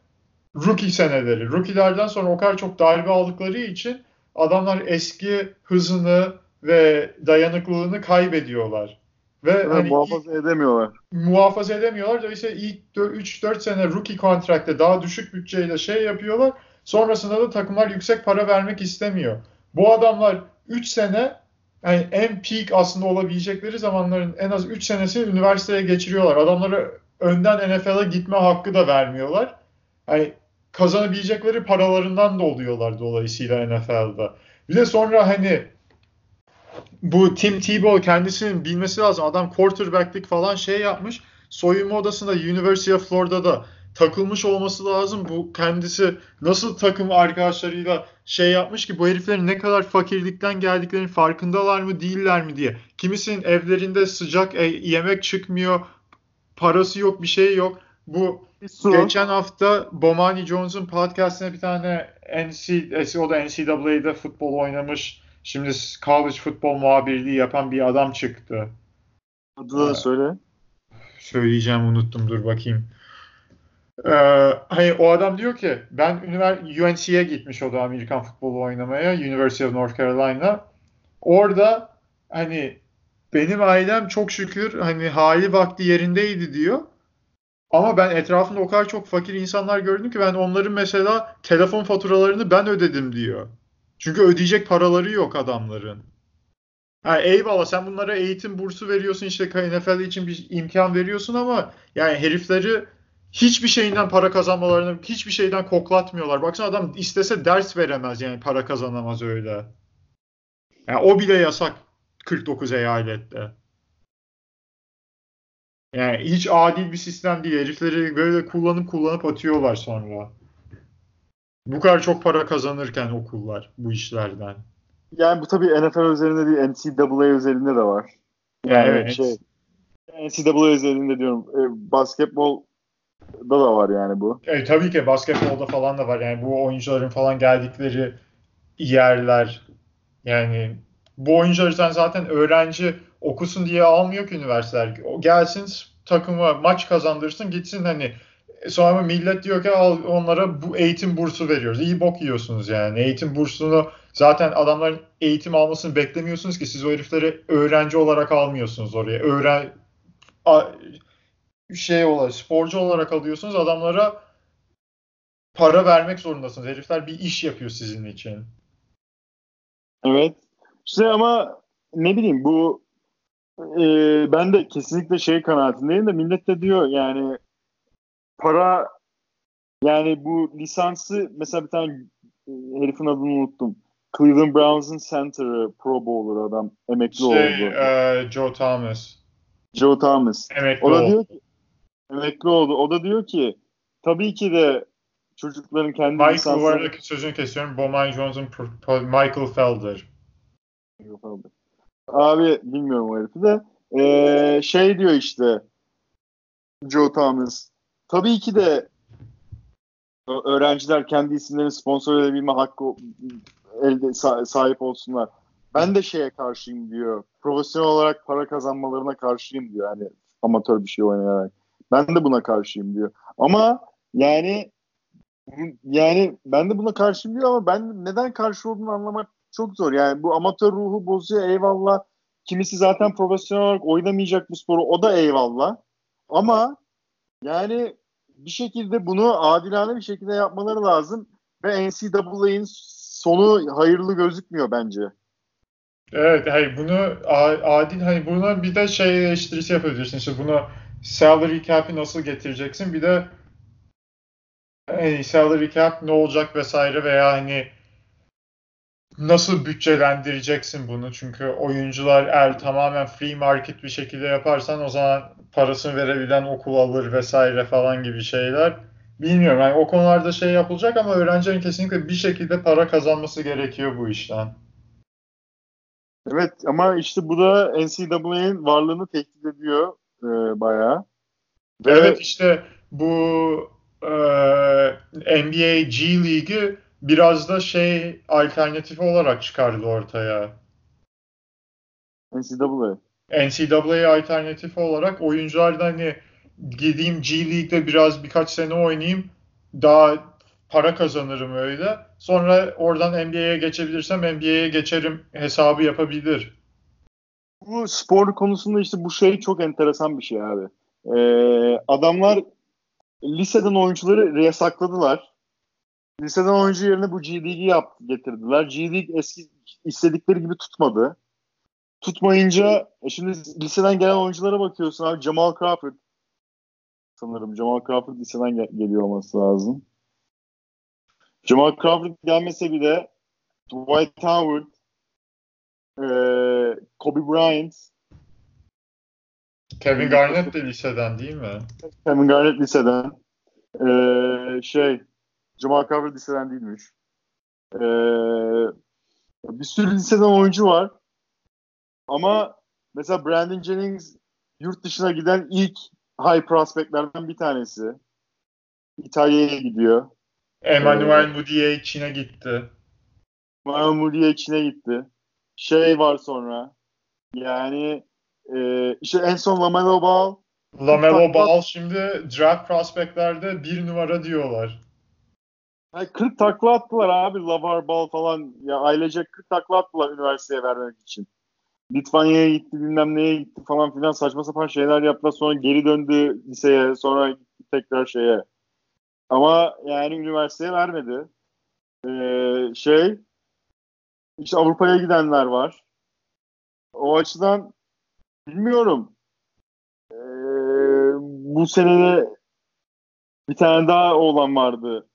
rookie seneleri. Rookie'lerden sonra o kadar çok darbe aldıkları için adamlar eski hızını ve dayanıklılığını kaybediyorlar. Ve evet, hani muhafaza edemiyorlar. Muhafaza edemiyorlar. Dolayısıyla ilk 3-4 sene rookie kontrakta daha düşük bütçeyle yapıyorlar. Sonrasında da takımlar yüksek para vermek istemiyor. Bu adamlar 3 sene yani en peak aslında olabilecekleri zamanların en az 3 senesini üniversiteye geçiriyorlar. Adamlara önden NFL'e gitme hakkı da vermiyorlar. Yani kazanabilecekleri paralarından da oluyorlar dolayısıyla NFL'da. Bir de sonra hani bu Tim Tebow kendisinin bilmesi lazım. Adam quarterback'lik falan yapmış. Soyunma odasında University of Florida'da takılmış olması lazım. Bu kendisi nasıl takım arkadaşlarıyla yapmış ki bu heriflerin ne kadar fakirlikten geldiklerinin farkındalar mı değiller mi diye. Kimisinin evlerinde sıcak yemek çıkmıyor. Parası yok, bir şey yok. Bu geçen hafta Bomani Jones'un podcast'ine bir tane o da NCAA'de futbol oynamış. Şimdi college futbol muhabirliği yapan bir adam çıktı. Adını söyle. Söyleyeceğim, unuttum, dur bakayım. O adam diyor ki ben UNC'ye gitmiş, o da Amerikan futbolu oynamaya, University of North Carolina. Orada hani benim ailem çok şükür hani hali vakti yerindeydi diyor. Ama ben etrafımda o kadar çok fakir insanlar gördüm ki ben onların mesela telefon faturalarını ben ödedim diyor. Çünkü ödeyecek paraları yok adamların. Yani eyvallah sen bunlara eğitim bursu veriyorsun, işte NFL için bir imkan veriyorsun ama yani herifleri hiçbir şeyinden para kazanmalarını, hiçbir şeyden koklatmıyorlar. Baksana adam istese ders veremez yani, para kazanamaz öyle. Yani o bile yasak 49 eyalette. Yani hiç adil bir sistem değil. Herifleri böyle kullanıp atıyorlar sonra. Bu kadar çok para kazanırken okullar bu işlerden. Yani bu tabii NFL üzerinde değil, NCAA üzerinde de var. Yani evet. NCAA üzerinde diyorum. Basketbolda da var yani bu. Tabii ki basketbolda falan da var. Yani bu oyuncuların falan geldikleri yerler. Yani bu oyunculardan zaten öğrenci okusun diye almıyor ki üniversiteler. Gelsin takıma maç kazandırsın gitsin hani. Sonra millet diyor ki onlara bu eğitim bursu veriyoruz. İyi bok yiyorsunuz yani. Eğitim bursunu zaten adamların eğitim almasını beklemiyorsunuz ki. Siz o herifleri öğrenci olarak almıyorsunuz oraya. Sporcu olarak alıyorsunuz. Adamlara para vermek zorundasınız. Herifler bir iş yapıyor sizin için. Evet. İşte ama ne bileyim bu ben de kesinlikle kanaatindeyim de millet de diyor yani para yani bu lisansı mesela bir tane herifin adını unuttum. Cleveland Browns'ın center'ı Pro Bowler adam emekli oldu. Joe Thomas. Emekli oldu. O da diyor ki tabii ki de çocukların kendi lisansı. Bu aradaki sözünü kesiyorum. Bomani Jones'un Michael Felder. Abi bilmiyorum o herifi de. Diyor işte Joe Thomas. Tabii ki de öğrenciler kendi isimlerini sponsor edebilme hakkı sahip olsunlar. Ben de karşıyım diyor. Profesyonel olarak para kazanmalarına karşıyım diyor. Yani amatör bir şey oynayarak. Ben de buna karşıyım diyor. Ama yani ben de buna karşıyım diyor ama ben neden karşı olduğunu anlamak çok zor. Yani bu amatör ruhu bozuyor, eyvallah. Kimisi zaten profesyonel olarak oynamayacak bu sporu, o da eyvallah. Ama Yani bir şekilde bunu adilane bir şekilde yapmaları lazım ve NCAA'nin sonu hayırlı gözükmüyor bence. Evet, hayır bunu adil, hayır buna bir de şey eleştirisi yapabilirsin. İşte bunu salary cap'i nasıl getireceksin? Bir de hani salary cap ne olacak vesaire veya hani nasıl bütçelendireceksin bunu? Çünkü oyuncular eğer tamamen free market bir şekilde yaparsan o zaman parasını verebilen okul alır vesaire falan gibi şeyler. Bilmiyorum yani o konularda şey yapılacak ama öğrencilerin kesinlikle bir şekilde para kazanması gerekiyor bu işten. Evet ama işte bu da NCAA'nin varlığını tehdit ediyor bayağı. Ve evet işte bu NBA G League'i biraz da şey alternatifi olarak çıkardı ortaya. NCAA alternatifi olarak oyuncular da hani gideyim G League'de biraz birkaç sene oynayayım daha para kazanırım öyle. Sonra oradan NBA'ye geçebilirsem NBA'ye geçerim hesabı yapabilir. Bu spor konusunda işte bu şey çok enteresan bir şey abi. Adamlar liseden oyuncuları yasakladılar. Liseden oyuncu yerine bu G League'i getirdiler. G League eski istedikleri gibi tutmadı. Tutmayınca şimdi liseden gelen oyunculara bakıyorsun abi. Jamal Crawford sanırım. Jamal Crawford liseden geliyor olması lazım. Jamal Crawford gelmese bile Dwight Howard, Kobe Bryant, Kevin Garnett de liseden değil mi? Kevin Garnett liseden. Jamal Crawford liseden değilmiş. Bir sürü liseden oyuncu var. Ama mesela Brandon Jennings yurt dışına giden ilk high prospectlerden bir tanesi. İtalya'ya gidiyor. Emmanuel Mudiay Çin'e gitti. Şey var sonra. Yani işte en son LaMelo Ball. LaMelo Ball şimdi draft prospectlerde bir numara diyorlar. Yani 40 takla attılar abi LaVar Ball falan. Ya ailecek 40 takla attılar üniversiteye vermek için. Litvanya'ya gitti bilmem neye gitti falan filan saçma sapan şeyler yaptılar. Sonra geri döndü liseye. Sonra gitti tekrar şeye. Ama yani üniversiteye vermedi. İşte Avrupa'ya gidenler var. O açıdan bilmiyorum. Bu senede bir tane daha oğlan vardı.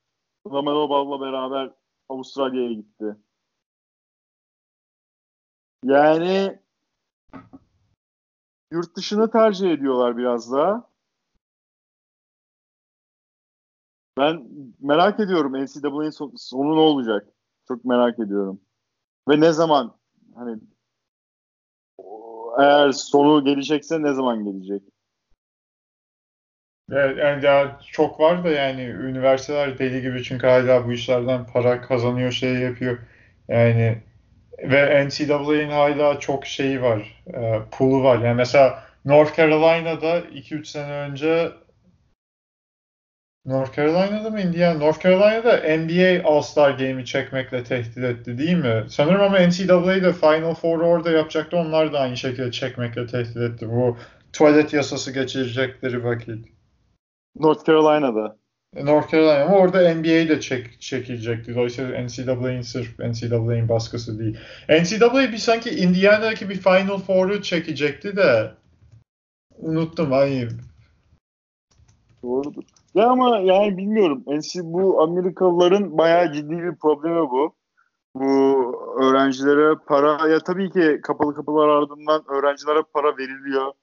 Lamelo Ball'la beraber Avustralya'ya gitti. Yani yurt dışını tercih ediyorlar biraz daha. Ben merak ediyorum NCAA'nin sonu ne olacak? Çok merak ediyorum. Ve ne zaman hani eğer sonu gelecekse ne zaman gelecek? Yani daha çok var da yani üniversiteler deli gibi çünkü hala bu işlerden para kazanıyor şey yapıyor. Yani ve NCAA'nin hala çok şeyi var. Pulu var. Yani mesela North Carolina'da 2-3 sene önce North Carolina'da NBA All-Star Game'i çekmekle tehdit etti değil mi? Sanırım ama NCAA'de Final Four'u orada yapacaktı. Onlar da aynı şekilde çekmekle tehdit etti. Bu tuvalet yasası geçirecekleri vakit. North Carolina ama orada NBA'de çekilecekti. Dolayısıyla NCAA'nin sırf NCAA'nin baskısı değil. NCAA bir sanki Indiana'daki bir Final Four'u çekecekti de unuttum. Doğrudur. Ya ama yani bilmiyorum. Bu Amerikalıların bayağı ciddi bir problemi bu. Bu öğrencilere para ya tabii ki kapalı kapılar ardından öğrencilere para veriliyor.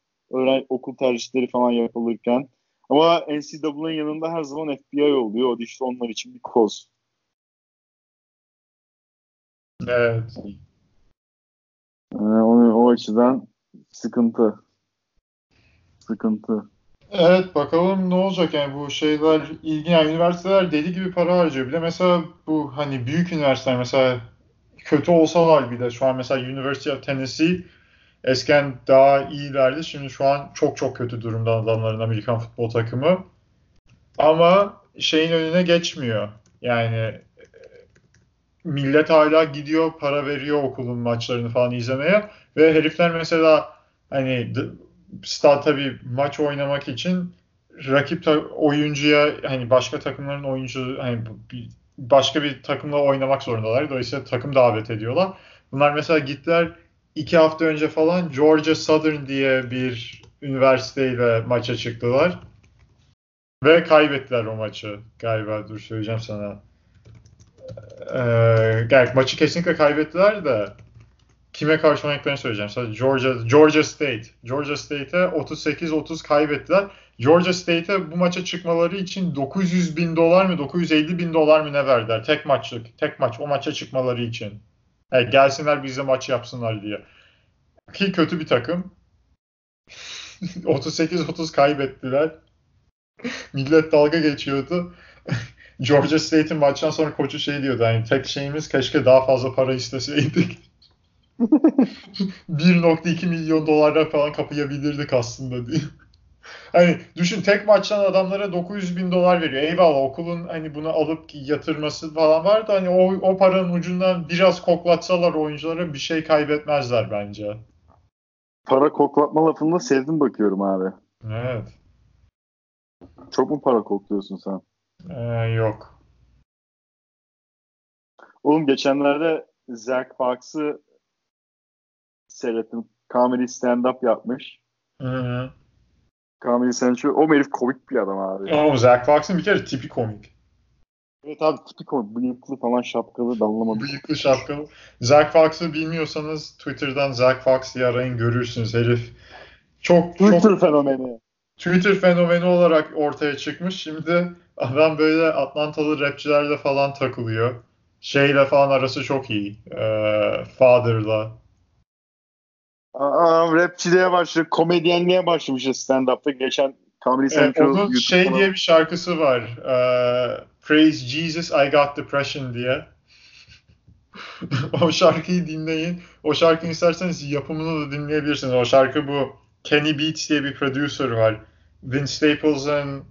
Okul tercihleri falan yapılırken. Ama NCAA'nin yanında her zaman FBI oluyor. O da işte onlar için bir koz. Evet. O açıdan sıkıntı. Evet bakalım ne olacak yani bu şeyler ilginç yani üniversiteler deli gibi para harcıyor bile mesela bu hani büyük üniversiteler mesela kötü olsalar bile şu an mesela University of Tennessee eskiden daha iyilerdi şimdi şu an çok kötü durumda adamların Amerikan futbol takımı ama şeyin önüne geçmiyor yani millet hala gidiyor para veriyor okulun maçlarını falan izlemeye ve herifler mesela hani stat tabii maç oynamak için rakip oyuncuya, hani başka takımların oyuncu, hani başka bir takımla oynamak zorundalar. Dolayısıyla takım davet ediyorlar. Bunlar mesela gittiler 2 hafta önce falan Georgia Southern diye bir üniversiteyle maça çıktılar. Ve kaybettiler o maçı galiba. Dur söyleyeceğim sana. Maçı kesinlikle kaybettiler de kime karşı oynayacaklarını söyleyeceğim. Sadece Georgia State. Georgia State'e 38-30 kaybettiler. Georgia State'e bu maça çıkmaları için $900,000 mı $950,000 mı ne verdiler? Tek maçlık. Tek maç. O maça çıkmaları için. Yani gelsinler bizle maç yapsınlar diye. Ki kötü bir takım. 38-30 kaybettiler. Millet dalga geçiyordu. Georgia State'in maçtan sonra koçu şey diyordu. Yani tek şeyimiz keşke daha fazla para isteseydik. $1.2 milyon falan kapayabilirdik aslında diye. Hani düşün, tek maçtan adamlara $900,000 veriyor. Eyvallah, okulun hani bunu alıp yatırması falan var da hani o paranın ucundan biraz koklatsalar oyunculara bir şey kaybetmezler bence. Para koklatma lafını da sevdim bakıyorum abi. Evet. Çok mu para kokluyorsun sen? Yok. Oğlum geçenlerde Zach Fox'ı seyrettim. Comedy stand-up yapmış. Hı. Comedy stand-up. O herif komik bir adam abi. Ama Zach Fox'ın bir kere tipi komik. Evet abi, tipi komik. Bıyıklı falan, şapkalı, dallamadı. Bıyıklı, şapkalı. Zach Fox'ı bilmiyorsanız Twitter'dan Zach Fox'ı arayın, görürsünüz herif. Çok Twitter fenomeni. Twitter fenomeni olarak ortaya çıkmış. Şimdi adam böyle Atlantalı rapçilerle falan takılıyor. Şeyle falan arası çok iyi. Father'la. Aa, rapçiliğe başladı. Komedyenliğe başlamış stand-up'ta. Geçen Kamri Central YouTube'da. Şey diye bir şarkısı var. Praise Jesus I Got Depression diye. O şarkıyı dinleyin. O şarkıyı isterseniz yapımını da dinleyebilirsiniz. O şarkı bu. Kenny Beats diye bir prodüser var. Vince Staples'ın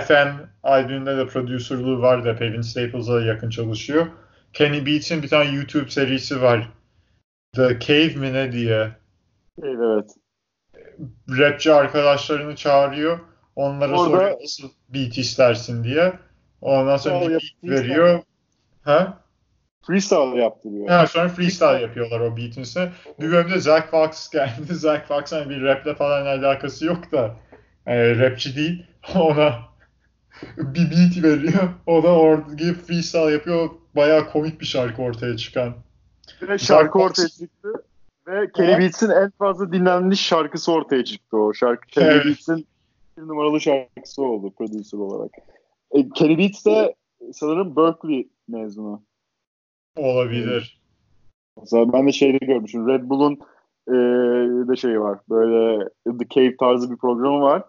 FM albümünde de prodüserlüğü var da Vince Staples'a yakın çalışıyor. Kenny Beats'in bir tane YouTube serisi var. The Caveman'e diye. Evet. Rapçi arkadaşlarını çağırıyor. Onlara soruyor nasıl beat istersin diye. Ondan sonra bir beat veriyor. Ha? Freestyle yaptırıyor. Ha, sonra freestyle yapıyorlar o beat'in üstüne. Bir bölümde Zach Fox geldi. Zach Fox hani bir rap'le falan alakası yok da rapçi değil. Ona bir beat veriyor. O da orada gidip freestyle yapıyor. Bayağı komik bir şarkı ortaya çıkan. Ve şarkı ortaya çıktı. Ve Kenny Beats'in en fazla dinlenmiş şarkısı ortaya çıktı o. Şarkı Kenny Beats'in bir numaralı şarkısı oldu prodüser olarak. Kenny Beats de sanırım Berkeley mezunu. Olabilir. Mesela ben de şeyde görmüşüm. Red Bull'un de şeyi var. Böyle The Cave tarzı bir programı var.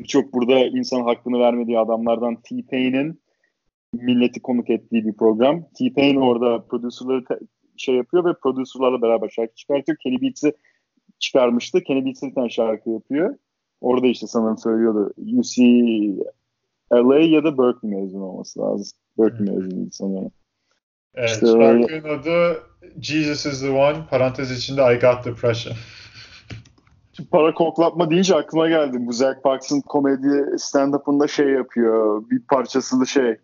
Birçok burada insan hakkını vermediği adamlardan T-Pain'in milleti konuk ettiği bir program. T-Pain orada prodüserleri yapıyor ve prodüserlerle beraber şarkı çıkartıyor. Kenny Beats'i çıkarmıştı. Kenny Beats'in bir tane şarkı yapıyor. Orada işte sanırım söylüyordu. UC LA ya da Berkeley mezunu olması lazım. Berkeley mezunu sanırım. Evet, işte şarkının adı Jesus is the One, parantez içinde I Got Depression. Para koklatma deyince aklıma geldi. Bu Zach Fox'ın komedi stand-up'ında şey yapıyor. Bir parçasında şey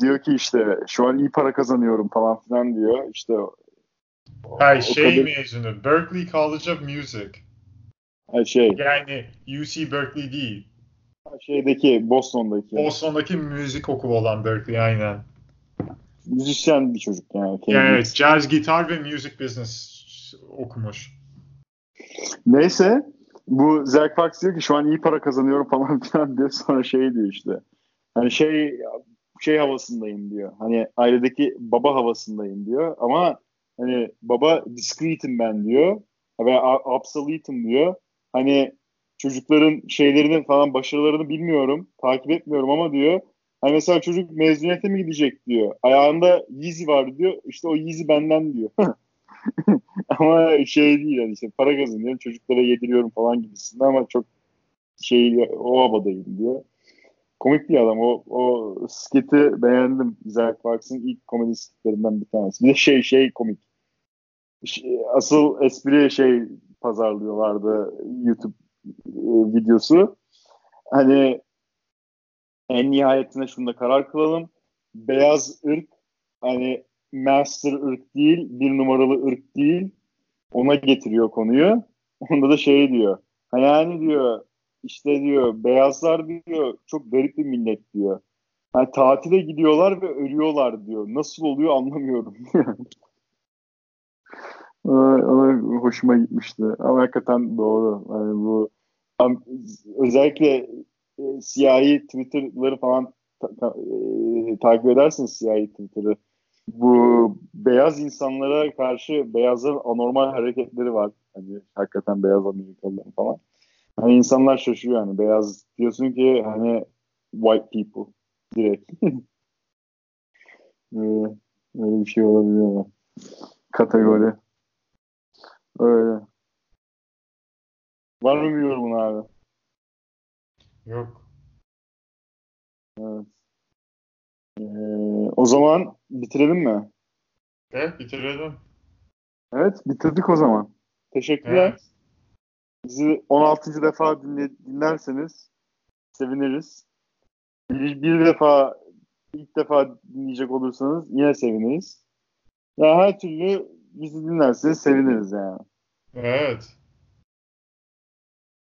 diyor ki işte şu an iyi para kazanıyorum falan filan diyor. İşte mezunu. Berkeley College of Music. Yani UC Berkeley değil. Boston'daki müzik okulu olan Berkeley, aynen. Müzisyen bir çocuk yani. Evet, jazz, gitar ve music business okumuş. Neyse, bu Zach Fox diyor ki şu an iyi para kazanıyorum falan filan diyor. Sonra şey diyor işte. Hani şey havasındayım diyor. Hani ailedeki baba havasındayım diyor. Ama hani baba discreet'im ben diyor. Ve obsolete'im diyor. Hani çocukların şeylerini falan, başarılarını bilmiyorum, takip etmiyorum ama diyor. Hani mesela çocuk mezuniyete mi gidecek diyor. Ayağında Yeezy var diyor. İşte o Yeezy benden diyor. Ama şey değil yani, işte para kazanıyorum, çocuklara yediriyorum falan gibisinde ama çok şey, o havadayım diyor. Komik bir adam. O skiti beğendim. Zach Fox'ın ilk komedi skitlerinden bir tanesi. Bir de şey komik. Asıl espri şey pazarlıyorlardı YouTube videosu. Hani en nihayetinde şunu da karar kılalım. Beyaz ırk hani master ırk değil, bir numaralı ırk değil. Ona getiriyor konuyu. Onda da şey diyor. Hani yani diyor işte diyor beyazlar diyor çok garip bir millet diyor. Yani tatile gidiyorlar ve ölüyorlar diyor. Nasıl oluyor anlamıyorum. Ona hoşuma gitmişti. Ama hakikaten doğru. Yani bu özellikle siyahi Twitter'ları falan takip edersiniz siyahi Twitter'ı. Bu beyaz insanlara karşı beyazların anormal hareketleri var. Hani hakikaten beyaz Amerikalıların falan. Hani insanlar şaşırıyor yani beyaz diyorsun ki hani white people direkt. Öyle bir şey olabiliyor ama. Kategori. Öyle. Var mı bir yorumun abi? Yok. Evet. O zaman bitirelim mi? Evet, bitirelim. Evet, bitirdik o zaman. Teşekkürler. Evet. Bizi 16. defa dinlerseniz seviniriz. Bir defa, ilk defa dinleyecek olursanız yine seviniriz. Ya her türlü bizi dinlerseniz seviniriz yani. Evet.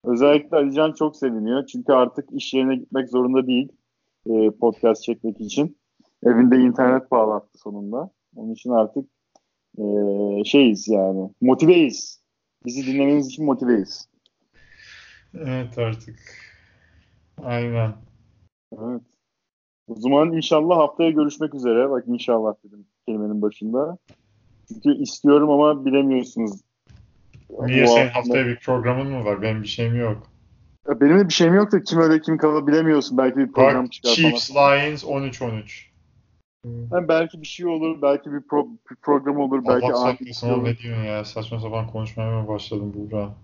Özellikle Alican çok seviniyor. Çünkü artık iş yerine gitmek zorunda değil. Podcast çekmek için. Evinde internet bağlattı sonunda. Onun için artık şeyiz yani. Motiveyiz. Bizi dinlemeniz için motiveyiz. Evet artık. Aynen. Evet. O zaman inşallah haftaya görüşmek üzere. Bak inşallah dedim kelimenin başında. Çünkü istiyorum ama bilemiyorsunuz. Niye senin haftaya bir programın mı var? Benim bir şeyim yok. Benim de bir şeyim yok da kim öyle kim kalır bilemiyorsun. Belki bir program çıkar falan. Chiefs, Lions 13-13. Yani belki bir şey olur, belki bir program olur, belki anlatıyorsun. Ne diyorsun ya? Saçma sapan konuşmaya mı başladın Buğra?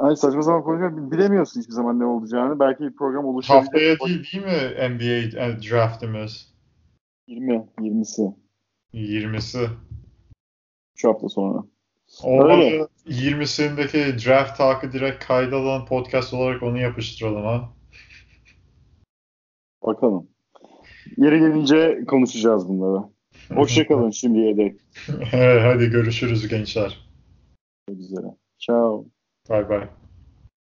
Hayır saçma sapan konuşmaya bilemiyorsun hiçbir zaman ne olacağını. Belki bir program oluşabilir. Haftaya değil mi NBA draftımız? 20'si. 3 hafta sonra. Olmadı. 20'sindeki draft talk'ı direkt kayda alan podcast olarak onu yapıştıralım ha. Bakalım. Yeri gelince konuşacağız bunları. Hoşçakalın şimdiye dek. Hadi görüşürüz gençler. Çok güzel. Ciao. Bye bye.